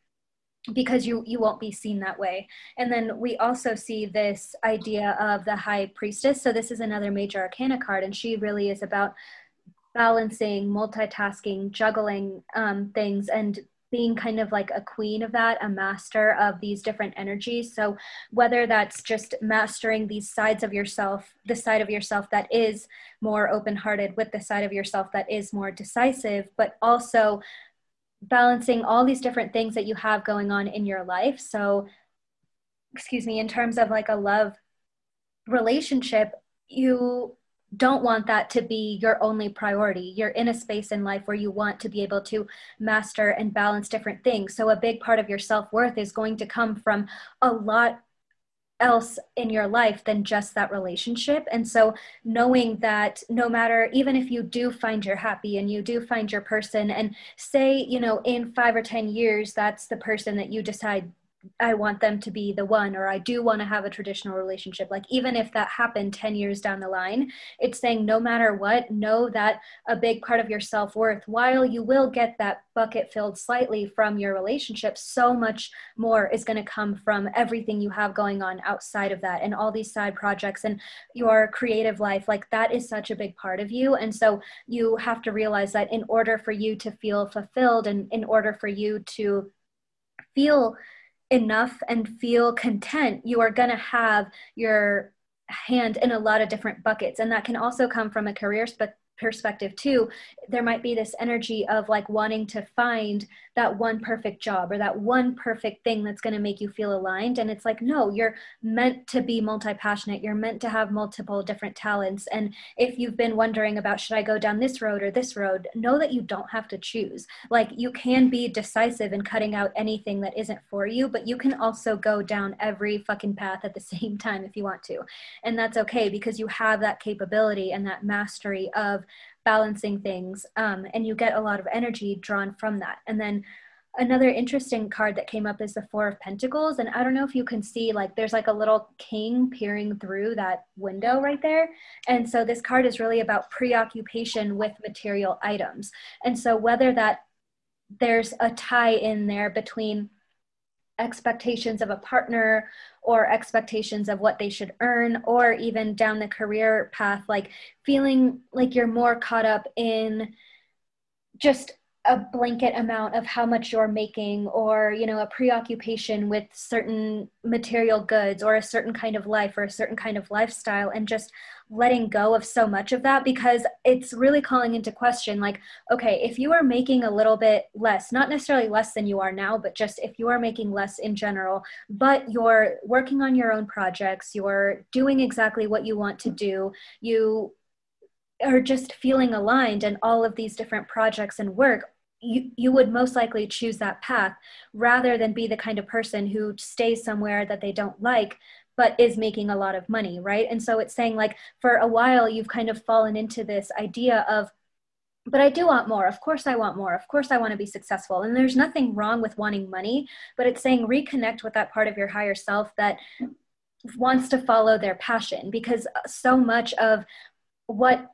because you won't be seen that way. And then we also see this idea of the High Priestess. So this is another major arcana card, and she really is about balancing, multitasking, juggling things, and being kind of like a queen of that, a master of these different energies. So whether that's just mastering these sides of yourself, the side of yourself that is more open-hearted with the side of yourself that is more decisive, but also balancing all these different things that you have going on in your life. So, in terms of like a love relationship, you don't want that to be your only priority. You're in a space in life where you want to be able to master and balance different things. So a big part of your self-worth is going to come from a lot else in your life than just that relationship. And so knowing that no matter, even if you do find your happy and you do find your person, and say, in 5 or 10 years, that's the person that you decide I want them to be the one, or I do want to have a traditional relationship. Like, even if that happened 10 years down the line, it's saying no matter what, know that a big part of your self-worth, while you will get that bucket filled slightly from your relationship, so much more is going to come from everything you have going on outside of that, and all these side projects and your creative life. Like, that is such a big part of you. And so you have to realize that in order for you to feel fulfilled, and in order for you to feel enough and feel content, you are going to have your hand in a lot of different buckets. And that can also come from a career perspective too. There might be this energy of like wanting to find that one perfect job or that one perfect thing that's going to make you feel aligned. And it's like, no, you're meant to be multi-passionate. You're meant to have multiple different talents. And if you've been wondering about, should I go down this road or this road? Know that you don't have to choose. Like, you can be decisive in cutting out anything that isn't for you, but you can also go down every fucking path at the same time if you want to. And that's okay, because you have that capability and that mastery of balancing things, and you get a lot of energy drawn from that. And then another interesting card that came up is the Four of Pentacles, and I don't know if you can see, like, there's like a little king peering through that window right there. And so this card is really about preoccupation with material items. And so whether that there's a tie in there between expectations of a partner or expectations of what they should earn, or even down the career path, like feeling like you're more caught up in just a blanket amount of how much you're making, or, a preoccupation with certain material goods or a certain kind of life or a certain kind of lifestyle, and just letting go of so much of that, because it's really calling into question, like, okay, if you are making a little bit less, not necessarily less than you are now, but just if you are making less in general, but you're working on your own projects, you're doing exactly what you want to do, you are just feeling aligned in all of these different projects and work, you would most likely choose that path rather than be the kind of person who stays somewhere that they don't like, but is making a lot of money, right? And so it's saying, like, for a while, you've kind of fallen into this idea of, but I do want more. Of course I want more. Of course I want to be successful. And there's nothing wrong with wanting money, but it's saying reconnect with that part of your higher self that wants to follow their passion, because so much of what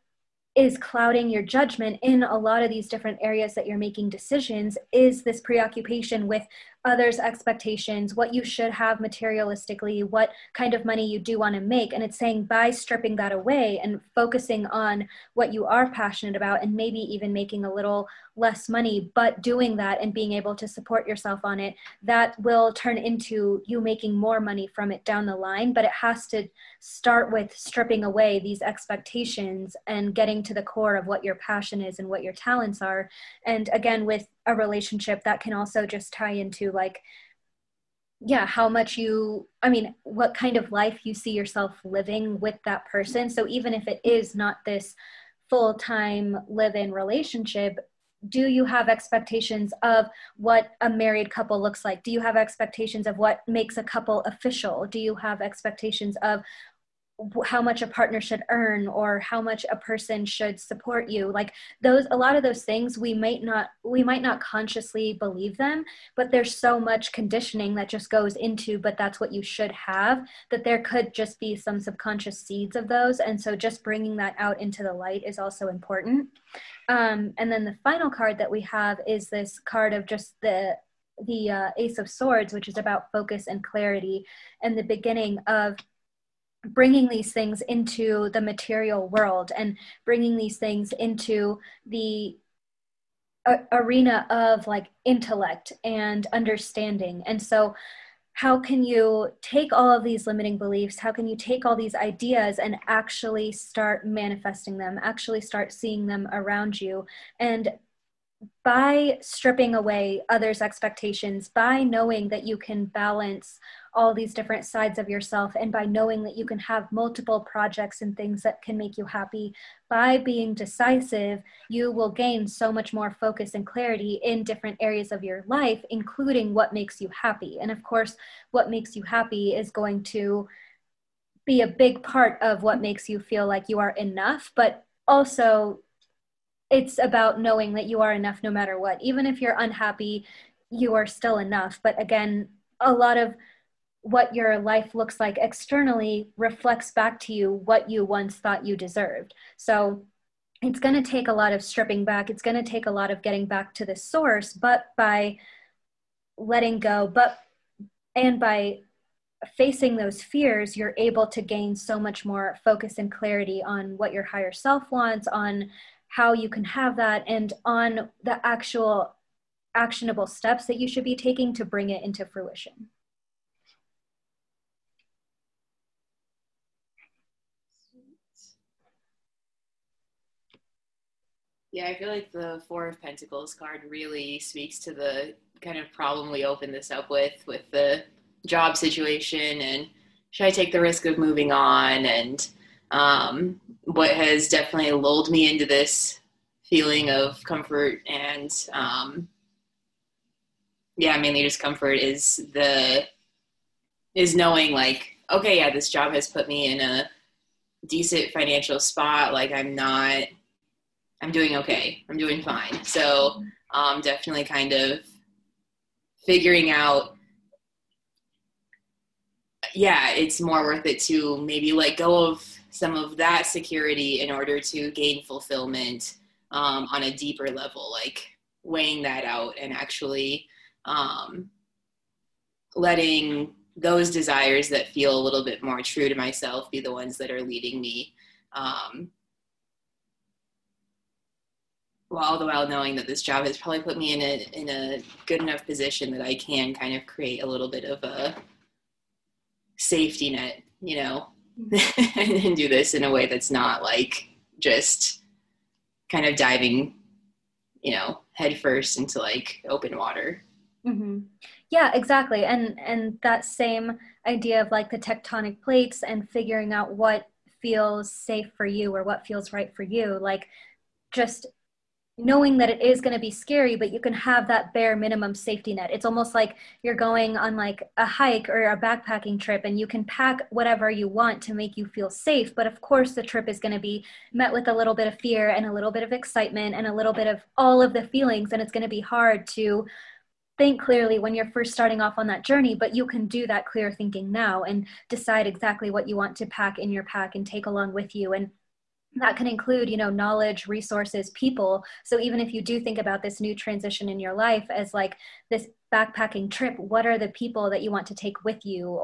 is clouding your judgment in a lot of these different areas that you're making decisions is this preoccupation with others' expectations, what you should have materialistically, what kind of money you do want to make. And it's saying by stripping that away and focusing on what you are passionate about, and maybe even making a little less money, but doing that and being able to support yourself on it, that will turn into you making more money from it down the line. But it has to start with stripping away these expectations and getting to the core of what your passion is and what your talents are. And again, with a relationship, that can also just tie into like, yeah, how much you, I mean, what kind of life you see yourself living with that person. So even if it is not this full-time live-in relationship, do you have expectations of what a married couple looks like? Do you have expectations of what makes a couple official? Do you have expectations of how much a partner should earn or how much a person should support you? Like those, a lot of those things we might not consciously believe them, but there's so much conditioning that just goes into, but that's what you should have, that there could just be some subconscious seeds of those. And so just bringing that out into the light is also important. And then the final card that we have is this card of just the Ace of Swords, which is about focus and clarity, and the beginning of bringing these things into the material world and bringing these things into the arena of like intellect and understanding. And so how can you take all of these limiting beliefs? How can you take all these ideas and actually start manifesting them, actually start seeing them around you? And by stripping away others' expectations, by knowing that you can balance all these different sides of yourself, and by knowing that you can have multiple projects and things that can make you happy, by being decisive, you will gain so much more focus and clarity in different areas of your life, including what makes you happy. And of course, what makes you happy is going to be a big part of what makes you feel like you are enough, but also it's about knowing that you are enough no matter what. Even if you're unhappy, you are still enough. But again, a lot of what your life looks like externally reflects back to you what you once thought you deserved. So it's going to take a lot of stripping back. It's going to take a lot of getting back to the source, but by letting go, and by facing those fears, you're able to gain so much more focus and clarity on what your higher self wants, on how you can have that, and on the actual actionable steps that you should be taking to bring it into fruition. Yeah, I feel like the Four of Pentacles card really speaks to the kind of problem we opened this up with the job situation, and should I take the risk of moving on, and what has definitely lulled me into this feeling of comfort and, mainly just comfort is knowing like, okay, yeah, this job has put me in a decent financial spot. Like I'm doing okay. I'm doing fine. So, definitely kind of figuring out, yeah, it's more worth it to maybe let go of some of that security in order to gain fulfillment on a deeper level, like weighing that out and actually letting those desires that feel a little bit more true to myself be the ones that are leading me. All the while knowing that this job has probably put me in a good enough position that I can kind of create a little bit of a safety net, you know, and do this in a way that's not like just kind of diving, you know, head first into like open water. Mm-hmm. Yeah, exactly. And that same idea of like the tectonic plates and figuring out what feels safe for you or what feels right for you, like just knowing that it is going to be scary, but you can have that bare minimum safety net. It's almost like you're going on like a hike or a backpacking trip, and you can pack whatever you want to make you feel safe. But of course, the trip is going to be met with a little bit of fear and a little bit of excitement and a little bit of all of the feelings. And it's going to be hard to think clearly when you're first starting off on that journey, but you can do that clear thinking now and decide exactly what you want to pack in your pack and take along with you. And That can include, knowledge, resources, people. So even if you do think about this new transition in your life as like this backpacking trip, what are the people that you want to take with you?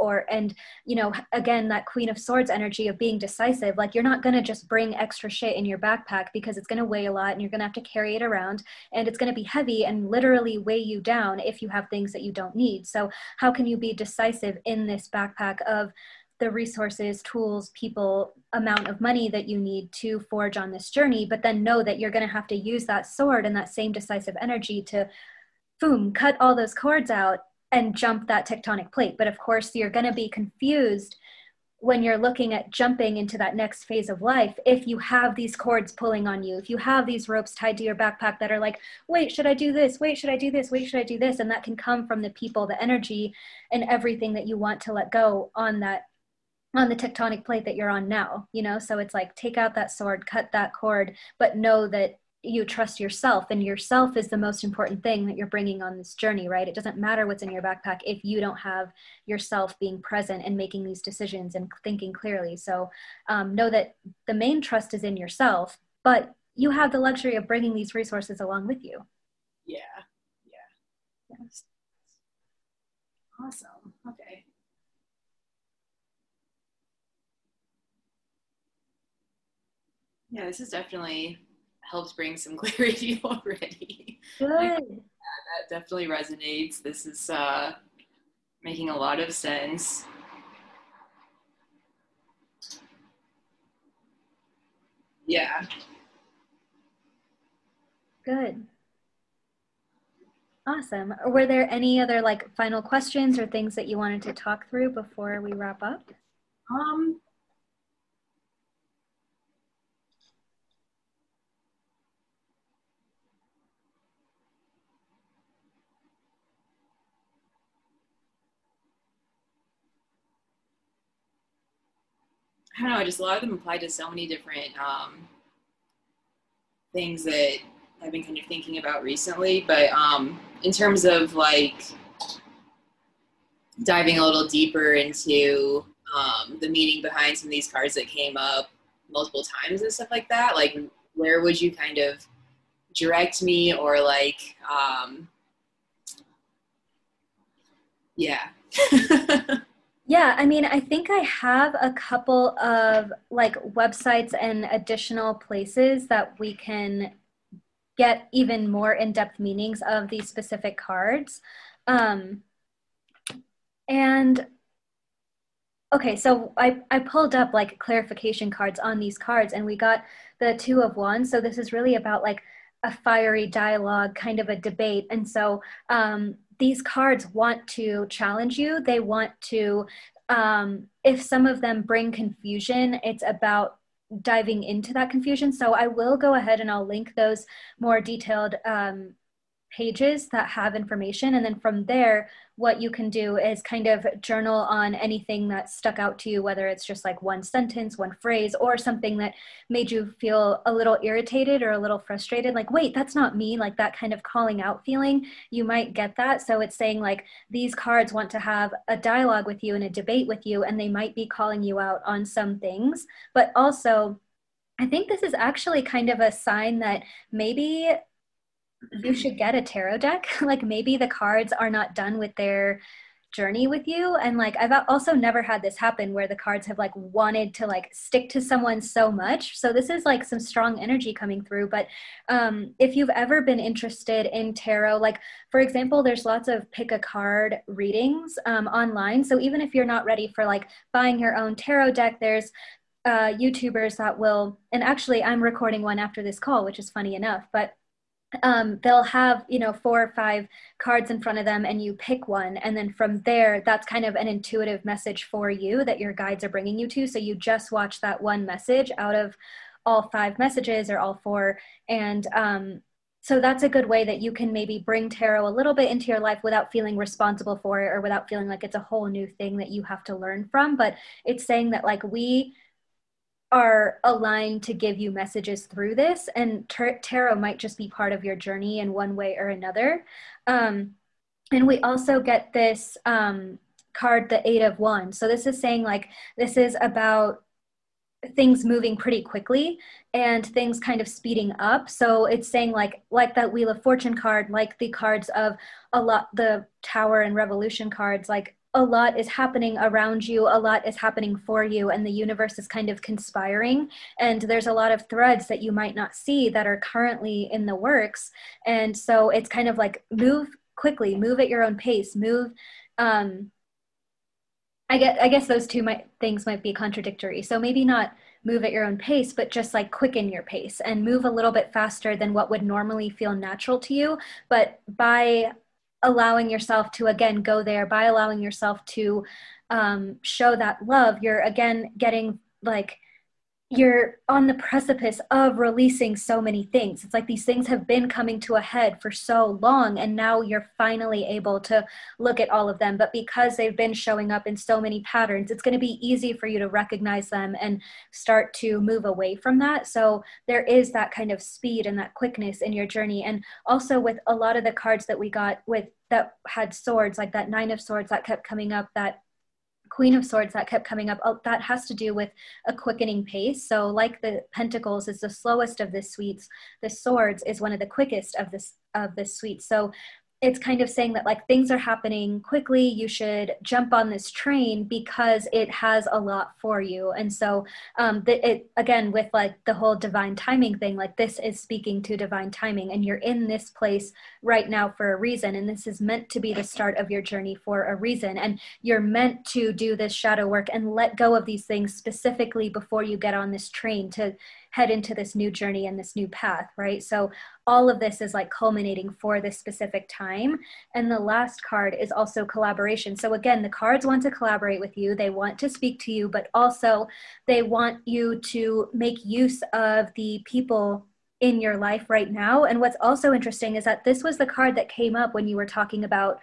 Again, that Queen of Swords energy of being decisive, like you're not going to just bring extra shit in your backpack because it's going to weigh a lot and you're going to have to carry it around and it's going to be heavy and literally weigh you down if you have things that you don't need. So how can you be decisive in this backpack of the resources, tools, people, amount of money that you need to forge on this journey, but then know that you're going to have to use that sword and that same decisive energy to, boom, cut all those cords out and jump that tectonic plate. But of course, you're going to be confused when you're looking at jumping into that next phase of life, if you have these cords pulling on you, if you have these ropes tied to your backpack that are like, wait, should I do this? Wait, should I do this? Wait, should I do this? And that can come from the people, the energy, and everything that you want to let go on that, on the tectonic plate that you're on now, So it's like, take out that sword, cut that cord, but know that you trust yourself, and yourself is the most important thing that you're bringing on this journey, right? It doesn't matter what's in your backpack if you don't have yourself being present and making these decisions and thinking clearly. So know that the main trust is in yourself, but you have the luxury of bringing these resources along with you. Yeah. Yes. Awesome. Okay. Yeah, this has definitely helped bring some clarity already. Good. Like, that definitely resonates. This is making a lot of sense. Yeah. Good. Awesome. Were there any other final questions or things that you wanted to talk through before we wrap up? I don't know, I just, a lot of them apply to so many different things that I've been kind of thinking about recently, but in terms of diving a little deeper into the meaning behind some of these cards that came up multiple times and stuff like that, where would you kind of direct me, or yeah. Yeah, I mean, I think I have a couple of websites and additional places that we can get even more in-depth meanings of these specific cards. Okay, so I pulled up clarification cards on these cards, and we got the Two of Wands. So this is really about a fiery dialogue, kind of a debate. And so these cards want to challenge you. They want to, if some of them bring confusion, it's about diving into that confusion. So I will go ahead and I'll link those more detailed pages that have information. And then from there, what you can do is kind of journal on anything that stuck out to you, whether it's just one sentence, one phrase, or something that made you feel a little irritated or a little frustrated. Wait, that's not me. That kind of calling out feeling, you might get that. So it's saying these cards want to have a dialogue with you and a debate with you, and they might be calling you out on some things. But also, I think this is actually kind of a sign that maybe you should get a tarot deck. Maybe the cards are not done with their journey with you. And I've also never had this happen where the cards have wanted to stick to someone so much. So this is some strong energy coming through. But if you've ever been interested in tarot, for example, there's lots of pick a card readings online. So even if you're not ready for buying your own tarot deck, there's YouTubers that will, and actually I'm recording one after this call, which is funny enough, but they'll have 4 or 5 cards in front of them, and you pick one, and then from there, that's kind of an intuitive message for you that your guides are bringing you to. So you just watch that one message out of all 5 messages or all 4, and so that's a good way that you can maybe bring tarot a little bit into your life without feeling responsible for it, or without feeling like it's a whole new thing that you have to learn from. But it's saying that we are aligned to give you messages through this, and tarot might just be part of your journey in one way or another. And we also get this card, the Eight of Wands. So this is saying this is about things moving pretty quickly and things kind of speeding up. So it's saying like that Wheel of Fortune card, like the cards of a lot, the Tower and Revolution cards, like a lot is happening around you, a lot is happening for you, and the universe is kind of conspiring. And there's a lot of threads that you might not see that are currently in the works. And so it's kind of like move quickly, move at your own pace, move, I guess those two things might be contradictory. So maybe not move at your own pace, but just like quicken your pace and move a little bit faster than what would normally feel natural to you. But by allowing yourself to, again, go there, by allowing yourself to show that love, you're again getting like, you're on the precipice of releasing so many things. It's like these things have been coming to a head for so long, and now you're finally able to look at all of them. But because they've been showing up in so many patterns, it's going to be easy for you to recognize them and start to move away from that. So there is that kind of speed and that quickness in your journey. And also with a lot of the cards that we got with that had swords, like that Nine of Swords that kept coming up, that Queen of Swords that kept coming up, that has to do with a quickening pace. So like the Pentacles is the slowest of the suites, the Swords is one of the quickest of this suite. So it's kind of saying that like things are happening quickly, you should jump on this train because it has a lot for you. And so it again, with like the whole divine timing thing, like this is speaking to divine timing, and you're in this place right now for a reason, and this is meant to be the start of your journey for a reason, and you're meant to do this shadow work and let go of these things specifically before you get on this train to head into this new journey and this new path, right? So all of this is like culminating for this specific time. And the last card is also collaboration. So again, the cards want to collaborate with you. They want to speak to you, but also they want you to make use of the people in your life right now. And what's also interesting is that this was the card that came up when you were talking about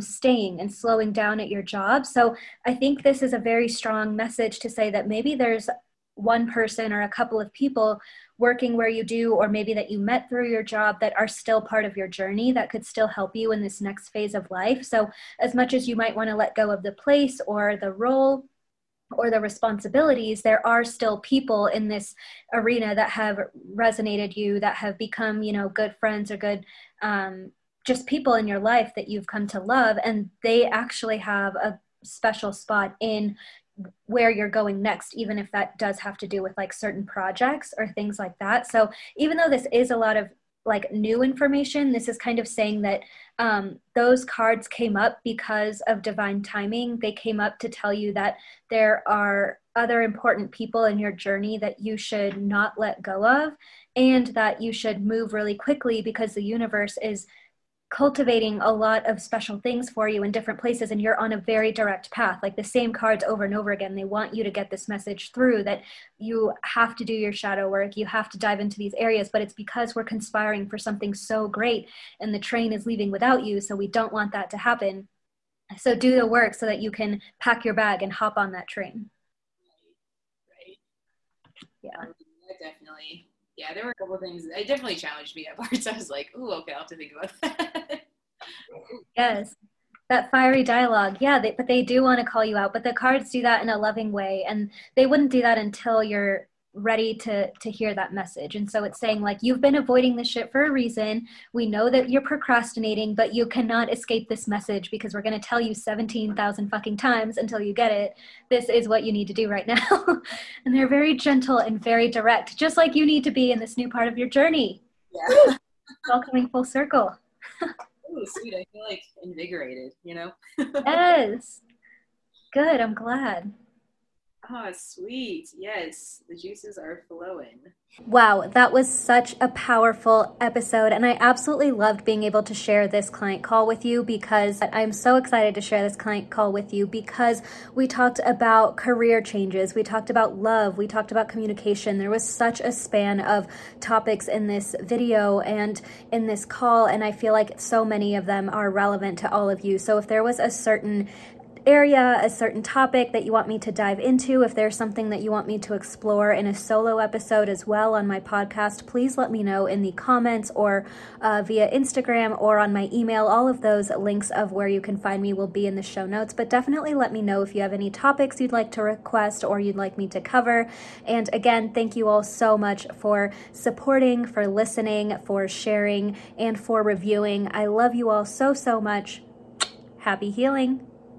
staying and slowing down at your job. So I think this is a very strong message to say that maybe there's one person or a couple of people working where you do, or maybe that you met through your job, that are still part of your journey that could still help you in this next phase of life. So as much as you might want to let go of the place or the role or the responsibilities, there are still people in this arena that have resonated you, that have become, you know, good friends or good, just people in your life that you've come to love. And they actually have a special spot in where you're going next, even if that does have to do with like certain projects or things like that. So even though this is a lot of like new information, this is kind of saying that those cards came up because of divine timing. They came up to tell you that there are other important people in your journey that you should not let go of, and that you should move really quickly because the universe is cultivating a lot of special things for you in different places, and you're on a very direct path. Like the same cards over and over again, they want you to get this message through that you have to do your shadow work, you have to dive into these areas, but it's because we're conspiring for something so great and the train is leaving without you, so we don't want that to happen. So do the work so that you can pack your bag and hop on that train. Right. Yeah, definitely. Yeah, there were a couple of things. It definitely challenged me at parts. I was like, ooh, okay, I'll have to think about that. Yes, that fiery dialogue. Yeah, but they do want to call you out. But the cards do that in a loving way. And they wouldn't do that until you're ready to hear that message. And so it's saying like, you've been avoiding this shit for a reason. We know that you're procrastinating, but you cannot escape this message because we're going to tell you 17,000 fucking times until you get it. This is what you need to do right now. And they're very gentle and very direct, just like you need to be in this new part of your journey. Yeah. It's all coming full circle. Ooh, sweet. I feel like invigorated, you know? Yes. Good. I'm glad. Oh, sweet. Yes, the juices are flowing. Wow, that was such a powerful episode, and I absolutely loved being able to share this client call with you because I'm so excited to share this client call with you because we talked about career changes, we talked about love, we talked about communication. There was such a span of topics in this video and in this call, and I feel like so many of them are relevant to all of you. So if there was a certain area, a certain topic that you want me to dive into, if there's something that you want me to explore in a solo episode as well on my podcast, please let me know in the comments or via Instagram or on my email. All of those links of where you can find me will be in the show notes, but definitely let me know if you have any topics you'd like to request or you'd like me to cover. And again, thank you all so much for supporting, for listening, for sharing, and for reviewing. I love you all so, so much. Happy healing.